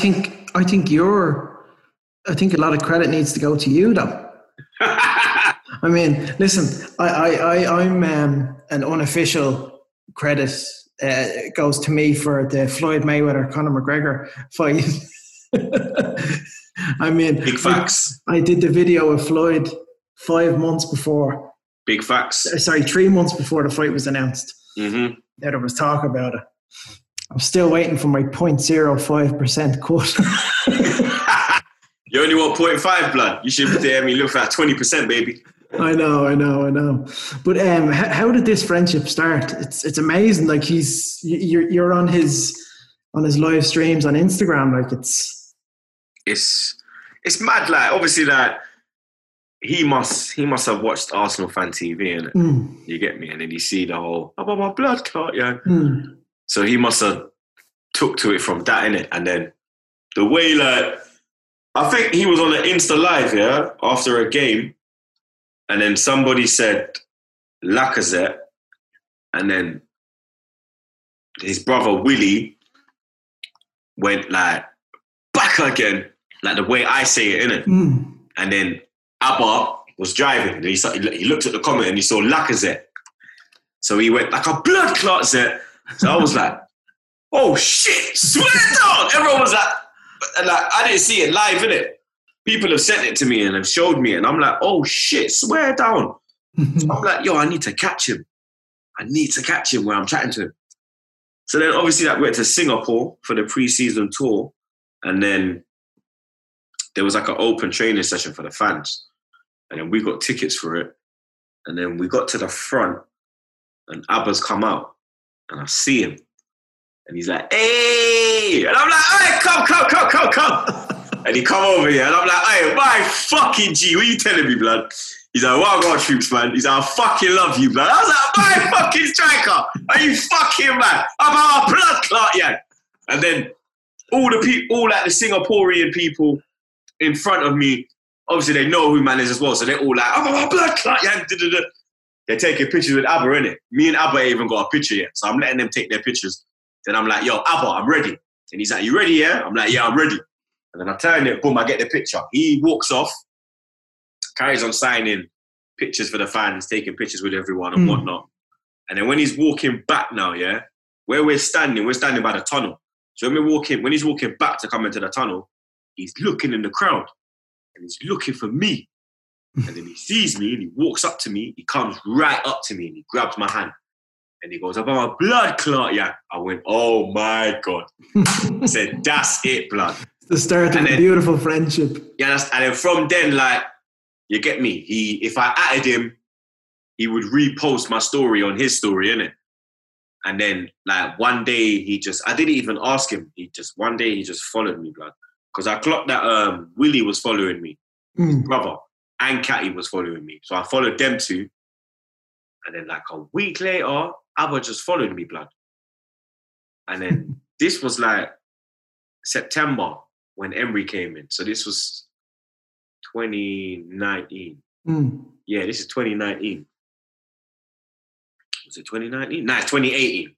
think a lot of credit needs to go to you, though. I mean, listen, I'm an unofficial credit goes to me for the Floyd Mayweather-Conor McGregor fight. I mean, big facts. I did the video with Floyd 5 months before Big facts. Sorry, 3 months before the fight was announced. Mm-hmm. There was talk about it. I'm still waiting for my 0.05% cut. You only want 0.5, blood. You should be look for that 20%, baby. I know. But how did this friendship start? It's amazing. Like you're on his live streams on Instagram. Like it's mad. Like obviously that he must have watched Arsenal Fan TV, innit? Mm. You get me? And then you see the whole about my blood clot, yeah. Mm. So he must have took to it from that, innit? And then the way like I think he was on an Insta live, yeah, after a game. And then somebody said Lacazette, and then his brother Willie went like back again, like the way I say it, innit? Mm. And then Abba was driving, and he looked at the comment and he saw Lacazette. So he went like a blood clot, Zet. So I was like, oh shit, swear down! Everyone was like, I didn't see it live, innit? People have sent it to me and have showed me it. And I'm like, oh shit, swear down. So I'm like, yo, I need to catch him. I need to catch him when I'm chatting to him. So then obviously like, we went to Singapore for the pre-season tour. And then there was like an open training session for the fans. And then we got tickets for it. And then we got to the front and Abba's come out and I see him. And he's like, hey! And I'm like, hey, come. And he come over here, and I'm like, hey, my fucking G, what are you telling me, blood? He's like, well, I got Troopz, man. He's like, I fucking love you, blood. I was like, my fucking striker. Are you fucking mad? I'm a blood clot, yeah. And then all the people, all like the Singaporean people in front of me, obviously they know who man is as well, so they're all like, I'm a blood clot, yeah. They're taking pictures with Abba, innit? Me and Abba ain't even got a picture yet, so I'm letting them take their pictures. Then I'm like, yo, Abba, I'm ready. And he's like, you ready, yeah? I'm like, yeah, I'm ready. And then I turn it, boom, I get the picture. He walks off, carries on signing pictures for the fans, taking pictures with everyone and whatnot. And then when he's walking back now, yeah, where we're standing by the tunnel. So when he's walking back to come into the tunnel, he's looking in the crowd and he's looking for me. And then he sees me and he walks up to me. He comes right up to me and he grabs my hand. And he goes, about my blood clot, yeah. I went, oh my God. I said, that's it, blood. The start of a beautiful friendship. Yeah, and then from then, like, you get me? If I added him, he would repost my story on his story, innit? And then, like, one day I didn't even ask him. One day he just followed me, blood. Because I clocked that Willie was following me. His brother and Catty was following me. So I followed them two. And then, like, a week later, Abba just followed me, blood. And then this was, like, September. When Emery came in. So this was 2019. Mm. Yeah, this is 2019. Was it 2019? No, it's 2018.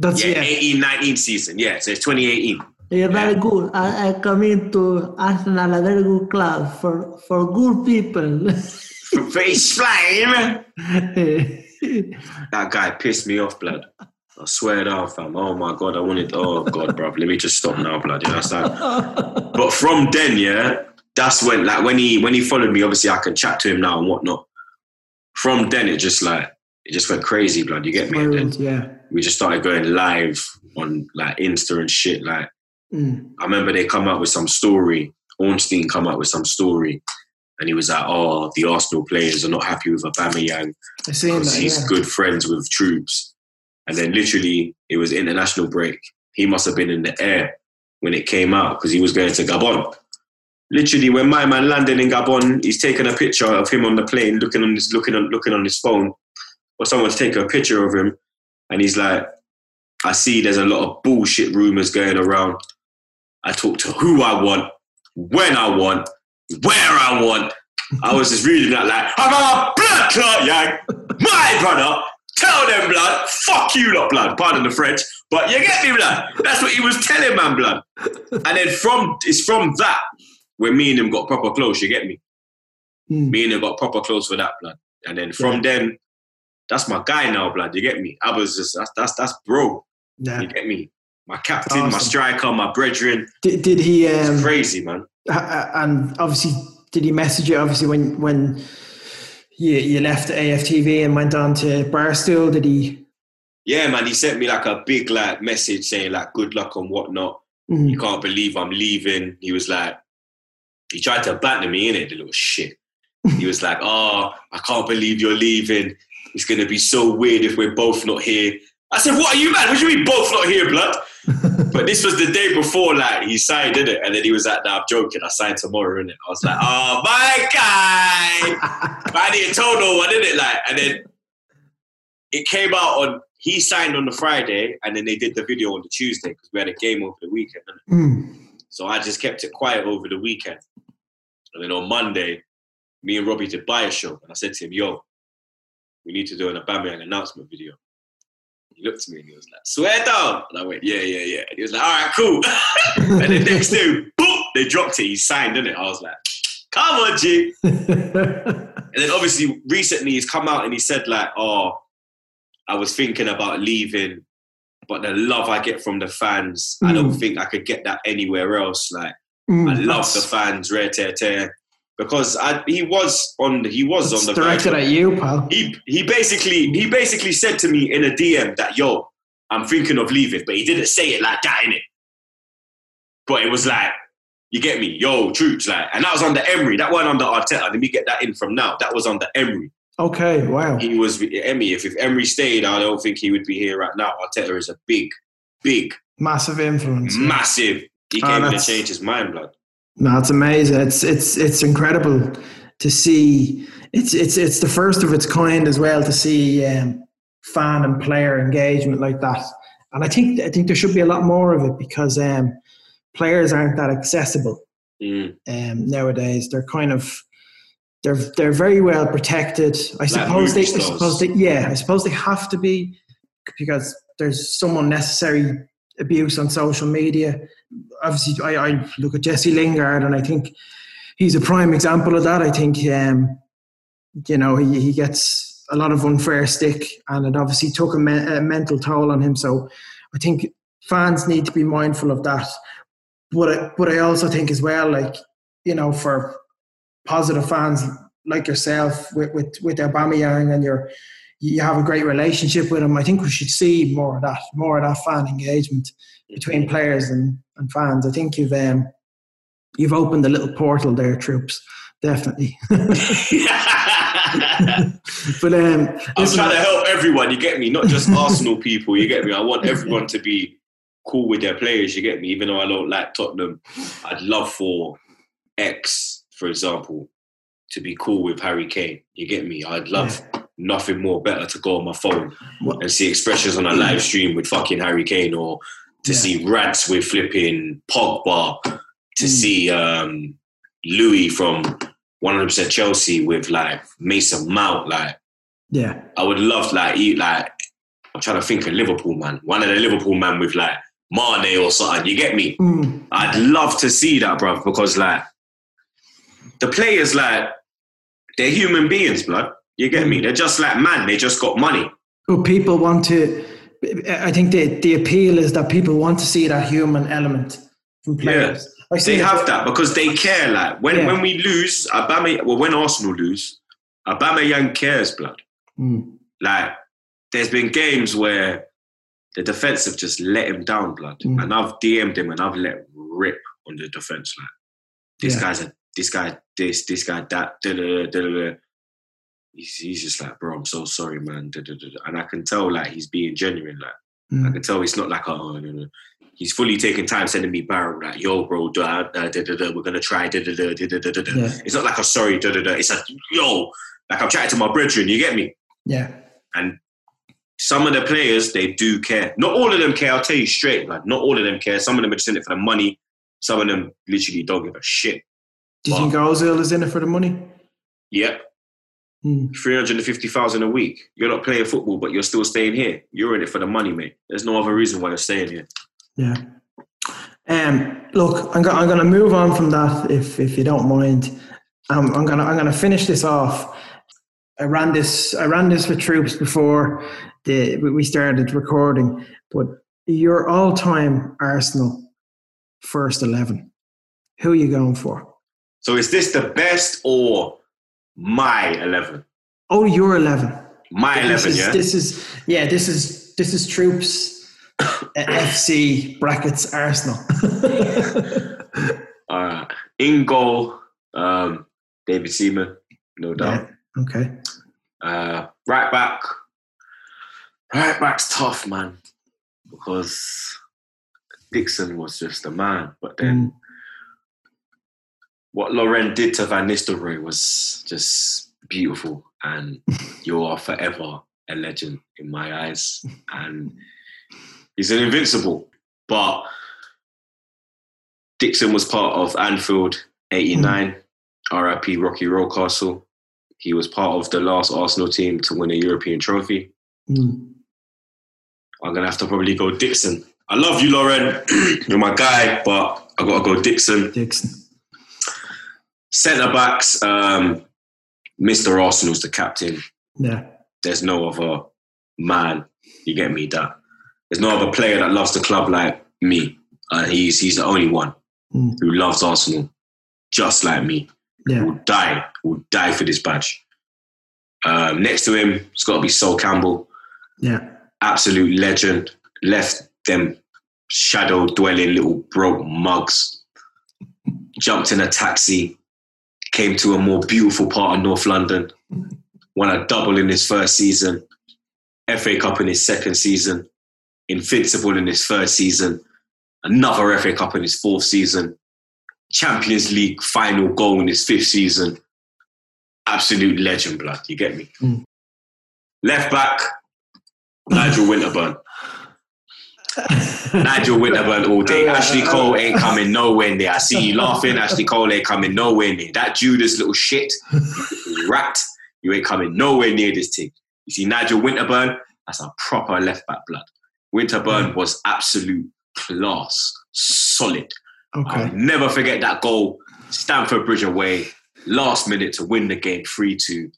That's 18-19 season. Yeah, so it's 2018. You're very good. I come into Arsenal, a very good club for good people. For his slime. That guy pissed me off, blood. I swear it out, fam. Oh, my God. Oh, God, bruv. Let me just stop now, blood. You know what I'm saying? But from then, yeah, that's when, like, when he followed me, obviously, I can chat to him now and whatnot. From then, it just went crazy, blood. You get me? And then we just started going live on, like, Insta and shit. Like, I remember they come up with some story. Ornstein come up with some story. And he was like, oh, the Arsenal players are not happy with Aubameyang because he's good friends with Troopz. And then literally, it was international break. He must have been in the air when it came out because he was going to Gabon. Literally, when my man landed in Gabon, he's taking a picture of him on the plane, looking on his phone, or someone's taking a picture of him. And he's like, I see there's a lot of bullshit rumors going around. I talk to who I want, when I want, where I want. I was just reading that like, I'm a blood clot, yeah, my brother. Tell them, blood, fuck you lot, blood. Pardon the French, but you get me, blood. That's what he was telling, man, blood. And then it's from that where me and him got proper close, you get me? Me and him got proper close for that, blood. And then from then, that's my guy now, blood, you get me? I was just, that's bro, you get me? My captain, awesome. My striker, my brethren. Did he... It's crazy, man. And obviously, did he message you, obviously, when... you left AFTV and went on to Barstool, did he? Yeah, man, he sent me like a big like message saying like good luck and whatnot. Mm-hmm. You can't believe I'm leaving. He was like, he tried to abandon me, innit, the little shit. He was like, oh, I can't believe you're leaving. It's going to be so weird if we're both not here. I said, what are you, man? What do you mean both not here, blood? But this was the day before, like, he signed, innit? And then he was like, nah, I'm joking. I signed tomorrow, innit? I was like, oh, my guy. But I didn't tell no one, innit? Like, and then it came out on, he signed on the Friday, and then they did the video on the Tuesday because we had a game over the weekend, innit? Mm. So I just kept it quiet over the weekend. And then on Monday, me and Robbie did buy a show. And I said to him, yo, we need to do an Aubameyang announcement video. He looked at me and he was like, swear down. And I went, yeah. And he was like, all right, cool. And the next day, boom, they dropped it. He signed, didn't it? I was like, come on, G. And then obviously recently he's come out and he said like, oh, I was thinking about leaving, but the love I get from the fans, I don't think I could get that anywhere else. Like, I love the fans, rare tear. Because he was on the directed at you, pal. He basically said to me in a DM that, yo, I'm thinking of leaving, but he didn't say it like that, innit? But it was like, you get me, yo, Troopz, like, and that was under Emery. That wasn't under Arteta. Let me get that in from now. That was under Emery. Okay, wow. He was with Emery. If Emery stayed, I don't think he would be here right now. Arteta is a big, massive influence. Massive. He came in and changed his mind, blood. No, it's amazing. It's incredible to see. It's the first of its kind as well to see fan and player engagement like that. And I think there should be a lot more of it because players aren't that accessible nowadays. They're kind of they're very well protected. I suppose they have to be because there's some unnecessary abuse on social media. Obviously, I look at Jesse Lingard, and I think he's a prime example of that. I think, he gets a lot of unfair stick, and it obviously took a mental toll on him. So I think fans need to be mindful of that. But I also think as well, like, you know, for positive fans like yourself with Aubameyang and you have a great relationship with him, I think we should see more of that fan engagement between players and fans. I think you've opened a little portal there, Troopz. Definitely. But I'm trying to help everyone. You get me? Not just Arsenal people. You get me? I want everyone to be cool with their players. You get me? Even though I don't like Tottenham, I'd love for X, for example, to be cool with Harry Kane. You get me? I'd love. Yeah. Nothing more better to go on my phone and see expressions on a live stream with fucking Harry Kane, or to see rants with flipping Pogba, to see Louis from 100% Chelsea with like Mason Mount. Like, yeah, I would love I'm trying to think of Liverpool man, one of the Liverpool man with like Mane or something. You get me? I'd love to see that, bruv, because like the players, like, they're human beings, blood. You get me? They're just like, man, they just got money. Well, people want to, I think the appeal is that people want to see that human element from players. Yeah. They have that because they care. Like, when we lose, when Arsenal lose, Aubameyang cares, blood. Like, there's been games where the defence have just let him down, blood. And I've DM'd him and I've let him rip on the defence. Like, this guy, that. He's just like, bro, I'm so sorry, man. And I can tell, like, he's being genuine. Like, I can tell he's not like, oh, no, no. He's fully taking time sending me barrel, like, yo, bro, we're going to try. It's not like a sorry. It's like, yo, like, I'm chatting to my brethren, you get me? Yeah. And some of the players, they do care. Not all of them care, I'll tell you straight, like, not all of them care. Some of them are just in it for the money. Some of them literally don't give a shit. Do you think Ozil is in it for the money? Yep. 350,000 a week. You're not playing football, but you're still staying here. You're in it for the money, mate. There's no other reason why you're staying here. Yeah. Look, I'm going to move on from that, if you don't mind. I'm going to finish this off. I ran this with Troopz before we started recording. But your all-time Arsenal first 11. Who are you going for? So is this the best or my 11? Oh, your 11. My 11, yeah. This is Troopz FC brackets Arsenal. In goal, David Seaman, no doubt. Yeah, okay. Right back. Right back's tough, man, because Dixon was just a man. But then what Lauren did to Van Nistelrooy was just beautiful. And you are forever a legend in my eyes. And he's an invincible. But Dixon was part of Anfield 89, RIP Rocky Rollcastle. He was part of the last Arsenal team to win a European trophy. I'm going to have to probably go Dixon. I love you, Lauren. You're my guy, but I've got to go Dixon. Dixon. Centre-backs, Mr. Arsenal's the captain. Yeah. There's no other man, you get me, that. There's no other player that loves the club like me. He's the only one who loves Arsenal just like me. Yeah. Will die for this badge. Next to him, it's got to be Sol Campbell. Yeah. Absolute legend. Left them shadow-dwelling little broke mugs. Jumped in a taxi. Came to a more beautiful part of North London. Won a double in his first season. FA Cup in his second season. Invincible in his third season. Another FA Cup in his fourth season. Champions League final goal in his fifth season. Absolute legend, blood. You get me? Left back, Nigel Winterburn. Nigel Winterburn all day. Ashley Cole ain't coming nowhere near. I see you laughing. Ashley Cole ain't coming nowhere near. That Judas little shit, you rat, you ain't coming nowhere near this team. You see Nigel Winterburn, that's a proper left back, blood. Winterburn was absolute class. Solid. Okay. I'll never forget that goal. Stamford Bridge away. Last minute to win the game 3-2.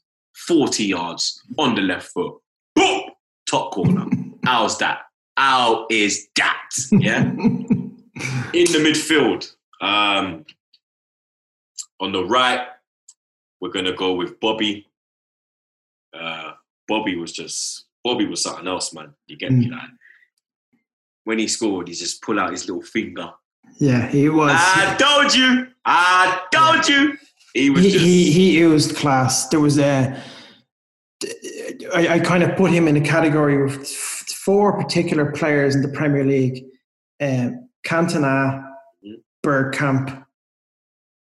40 yards on the left foot. Boom! Top corner. How's that? How is that? Yeah. In the midfield, on the right, we're going to go with Bobby. Bobby was something else, man. You get me? Like, when he scored, he just pulled out his little finger. Yeah, he was. I told you. He used class. There was a... I kind of put him in a category of four particular players in the Premier League: Cantona, Bergkamp,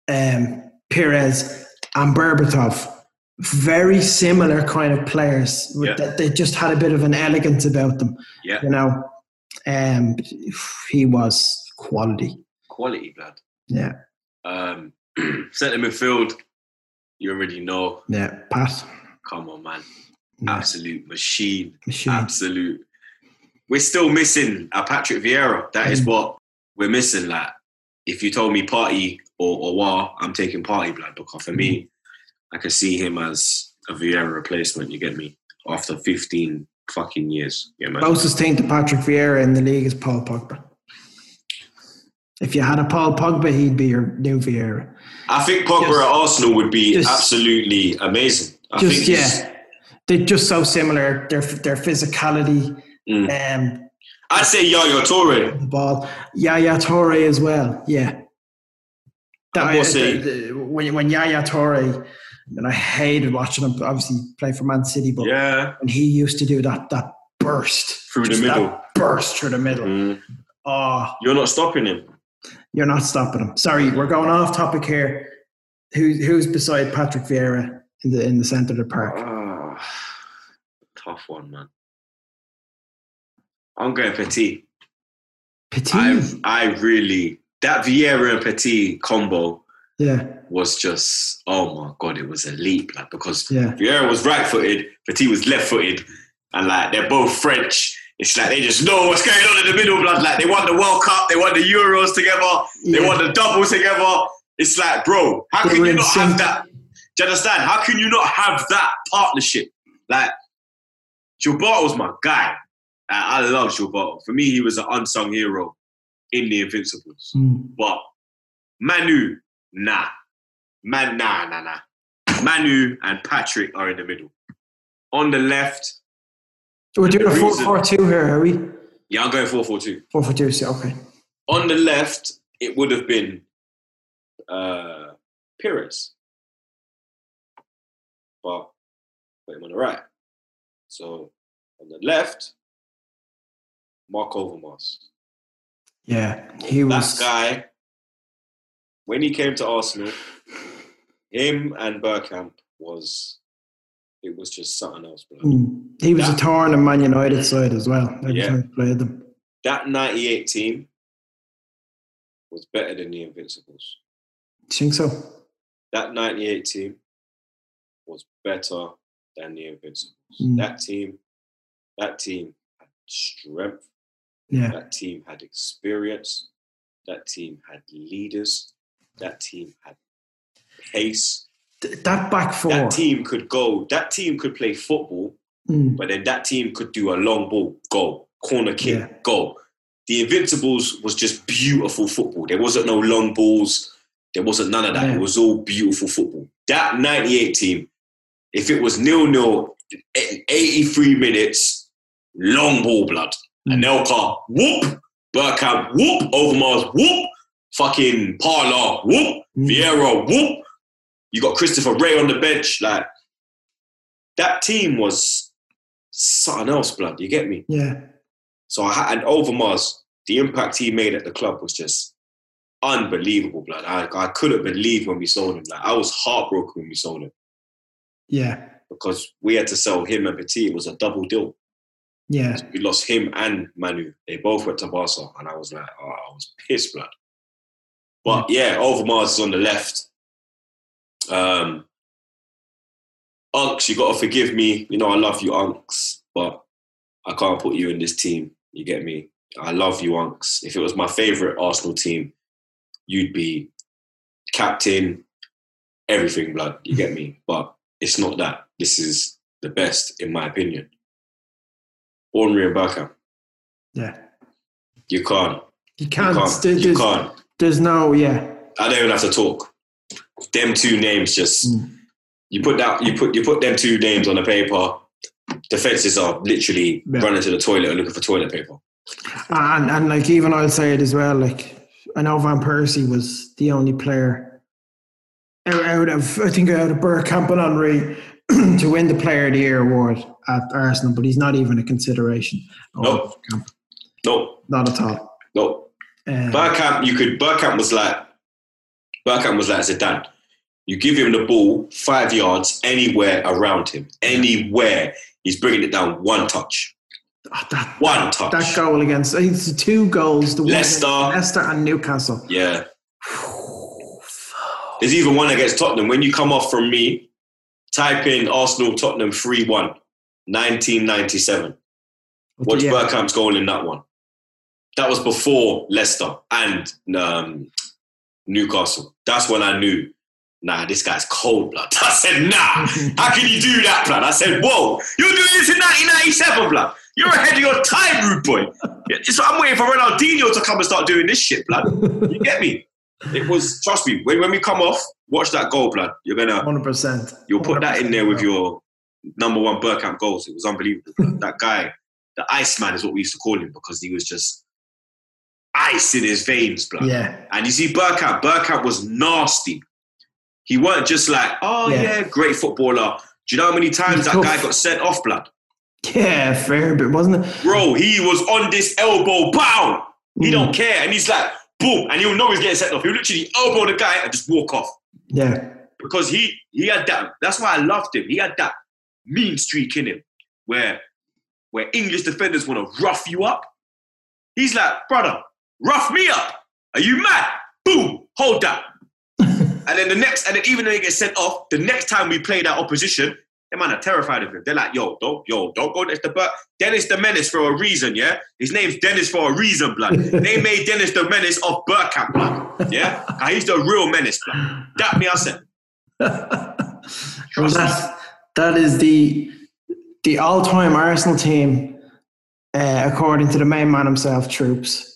Pires, and Berbatov. Very similar kind of players that they just had a bit of an elegance about them. Yeah. You know, he was quality. Quality, blood. Yeah. Centre midfield, you already know. Yeah, Pat. Come on, man. Absolute machine. Absolute. We're still missing a Patrick Vieira. That is what we're missing. Like, if you told me Party or War, I'm taking Party, blood. Because for me, I can see him as a Vieira replacement, you get me? After 15 fucking years. Yeah, man. Closest thing to Patrick Vieira in the league is Paul Pogba. If you had a Paul Pogba, he'd be your new Vieira. I think Pogba at Arsenal would be absolutely amazing. They're just so similar. Their physicality. I'd say Yaya Touré. The ball, Yaya Touré as well. Yeah. When Yaya Touré, and I hated watching him. Obviously, play for Man City, but and he used to do that burst through the middle. Burst through the middle. You're not stopping him. Sorry, we're going off topic here. Who's beside Patrick Vieira? In the centre of the park. Tough one, man. I'm going Petit. Petit? That Vieira and Petit combo was just, oh my God, it was elite. Like, because Vieira was right-footed, Petit was left-footed, and like they're both French. It's like they just know what's going on in the middle, blood. Like they won the World Cup, they won the Euros together, they won the doubles together. It's like, bro, how can you not have that? Do you understand? How can you not have that partnership? Like, Gilberto's my guy. I love Gilberto. For me, he was an unsung hero in the Invincibles. But Manu, nah. Manu and Patrick are in the middle. on the left. So we're doing a 4-4-2 here, are we? Yeah, I'm going 4-4-2. 4-4-2, so okay. On the left, it would have been Pires. But put him on the right. So on the left, Mark Overmars. Yeah, he was... That guy, when he came to Arsenal, him and Bergkamp was... It was just something else, bro. He was a tar on the Man United side as well. Every time he played them. That 98 team was better than the Invincibles. You think so? That 98 team was better than the Invincibles. That team had strength. Yeah. That team had experience. That team had leaders. That team had pace. That back four. That team could go. That team could play football, but then that team could do a long ball, goal, corner kick, goal. The Invincibles was just beautiful football. There wasn't no long balls. There wasn't none of that. Yeah. It was all beautiful football. That 98 team, if it was 0-0, 83 minutes, long ball blood. Anelka, whoop. Bergkamp, whoop. Overmars, whoop. Fucking Parla, whoop. Vieira, whoop. You got Christopher Ray on the bench. Like, that team was something else, blood. You get me? Yeah. So I had Overmars. The impact he made at the club was just unbelievable, blood. I couldn't believe when we sold him. Like, I was heartbroken when we sold him. Yeah. Because we had to sell him and Petit. It was a double deal. Yeah. So we lost him and Manu. They both went to Barca. And I was like, oh, I was pissed, blood. But yeah, Overmars is on the left. Unks, you got to forgive me. You know, I love you, Unks, but I can't put you in this team. You get me? I love you, Unks. If it was my favourite Arsenal team, you'd be captain, everything, blood. You get me? But it's not that. This is the best, in my opinion. Ornery and Bergkamp. Yeah. You can't. You can't. There's no, yeah. I don't even have to talk. Them two names just you put them two names on the paper. Defenses are literally running to the toilet and looking for toilet paper. And like, even I'll say it as well. Like, I know Van Persie was the only player out of Bergkamp and Henry to win the Player of the Year award at Arsenal, but he's not even a consideration. No, not at all. No, Bergkamp was like Zidane. You give him the ball 5 yards, anywhere around him, anywhere. He's bringing it down one touch. That goal against... It's the two goals. The Leicester and Newcastle. Yeah. There's even one against Tottenham. When you come off from me, type in Arsenal Tottenham 3-1, 1997. Watch Bergkamp's goal in that one. That was before Leicester and... Newcastle. That's when I knew, nah, this guy's cold, blood. I said, nah, how can you do that, blood? I said, whoa, you're doing this in 1997, blood. You're ahead of your time, rude boy. So I'm waiting for Ronaldinho to come and start doing this shit, blood. You get me? It was, trust me, when we come off, watch that goal, blood. You're going to... 100%. You'll put that in there with your number one Bergkamp goals. It was unbelievable. That guy, the Iceman is what we used to call him, because he was just... ice in his veins, blood. Yeah. And you see Bergkamp. Bergkamp was nasty. He weren't just like, great footballer. Do you know how many times that guy got sent off, blood? Yeah, fair bit, wasn't it? Bro, he was on this elbow, bow. He don't care. And he's like, boom. And he'll know he's getting sent off. He'll literally elbow the guy and just walk off. Yeah. Because he had that. That's why I loved him. He had that mean streak in him where English defenders want to rough you up. He's like, brother, rough me up. Are you mad? Boom. Hold that. and then even though he gets sent off, the next time we play that opposition, them man are terrified of him. They're like, don't go next to Bert. Dennis the Menace for a reason, yeah? His name's Dennis for a reason, blood. They made Dennis the Menace of Bergkamp, blood. Yeah? He's the real menace, blood. That me, I said. Trust me. That is the all-time Arsenal team, according to the main man himself, Troopz.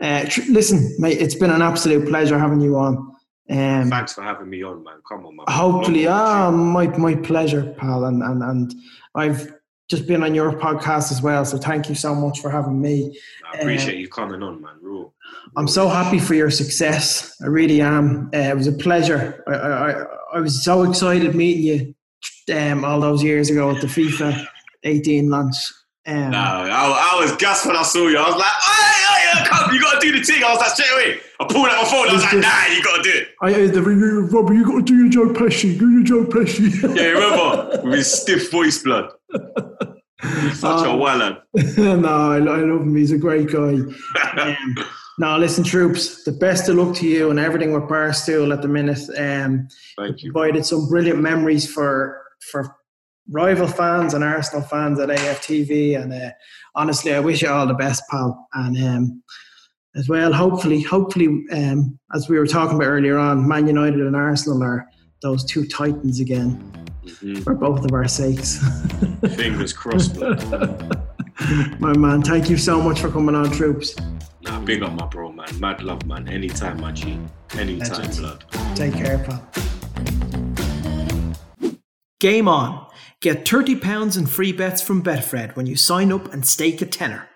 Listen, mate, it's been an absolute pleasure having you on. Thanks for having me on, man. Come on, man. Hopefully, my pleasure, pal. And I've just been on your podcast as well, so thank you so much for having me. I appreciate you coming on, man. Real. I'm so happy for your success. I really am. It was a pleasure. I was so excited meeting you all those years ago at the FIFA 18 launch. I was gassed when I saw you. I was like, hey, come, you got to do the thing. I was like, straight away. I pulled out my phone. I was like, nah, you got to do it. Robbie, you got to do your Joe Pesci. Do your Joe Pesci. Yeah, remember? With his stiff voice, blood. He's such a wild lad. No, I love him. He's a great guy. No, listen, Troopz, the best of luck to you and everything with Barstool at the minute. Thank you. Provided some brilliant memories for rival fans and Arsenal fans at AFTV, and honestly, I wish you all the best, pal. And as well, hopefully, as we were talking about earlier on, Man United and Arsenal are those two titans again, for both of our sakes. Fingers crossed. My man, thank you so much for coming on, Troopz. Nah, big up my bro, man. Mad love, man. Anytime, my G. Anytime, legend. Blood. Take care, pal. Game on. Get £30 in free bets from Betfred when you sign up and stake a tenner.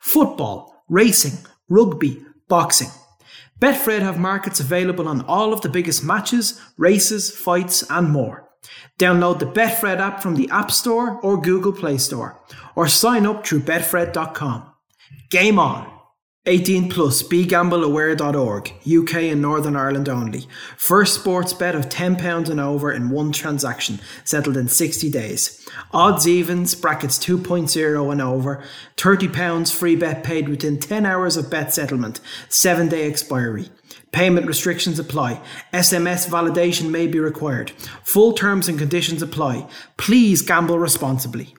Football, racing, rugby, boxing. Betfred have markets available on all of the biggest matches, races, fights and more. Download the Betfred app from the App Store or Google Play Store, or sign up through Betfred.com. Game on. 18 plus, begambleaware.org, UK and Northern Ireland only. First sports bet of £10 and over in one transaction, settled in 60 days. Odds evens, brackets 2.0 and over, £30 free bet paid within 10 hours of bet settlement, 7-day expiry. Payment restrictions apply. SMS validation may be required. Full terms and conditions apply. Please gamble responsibly.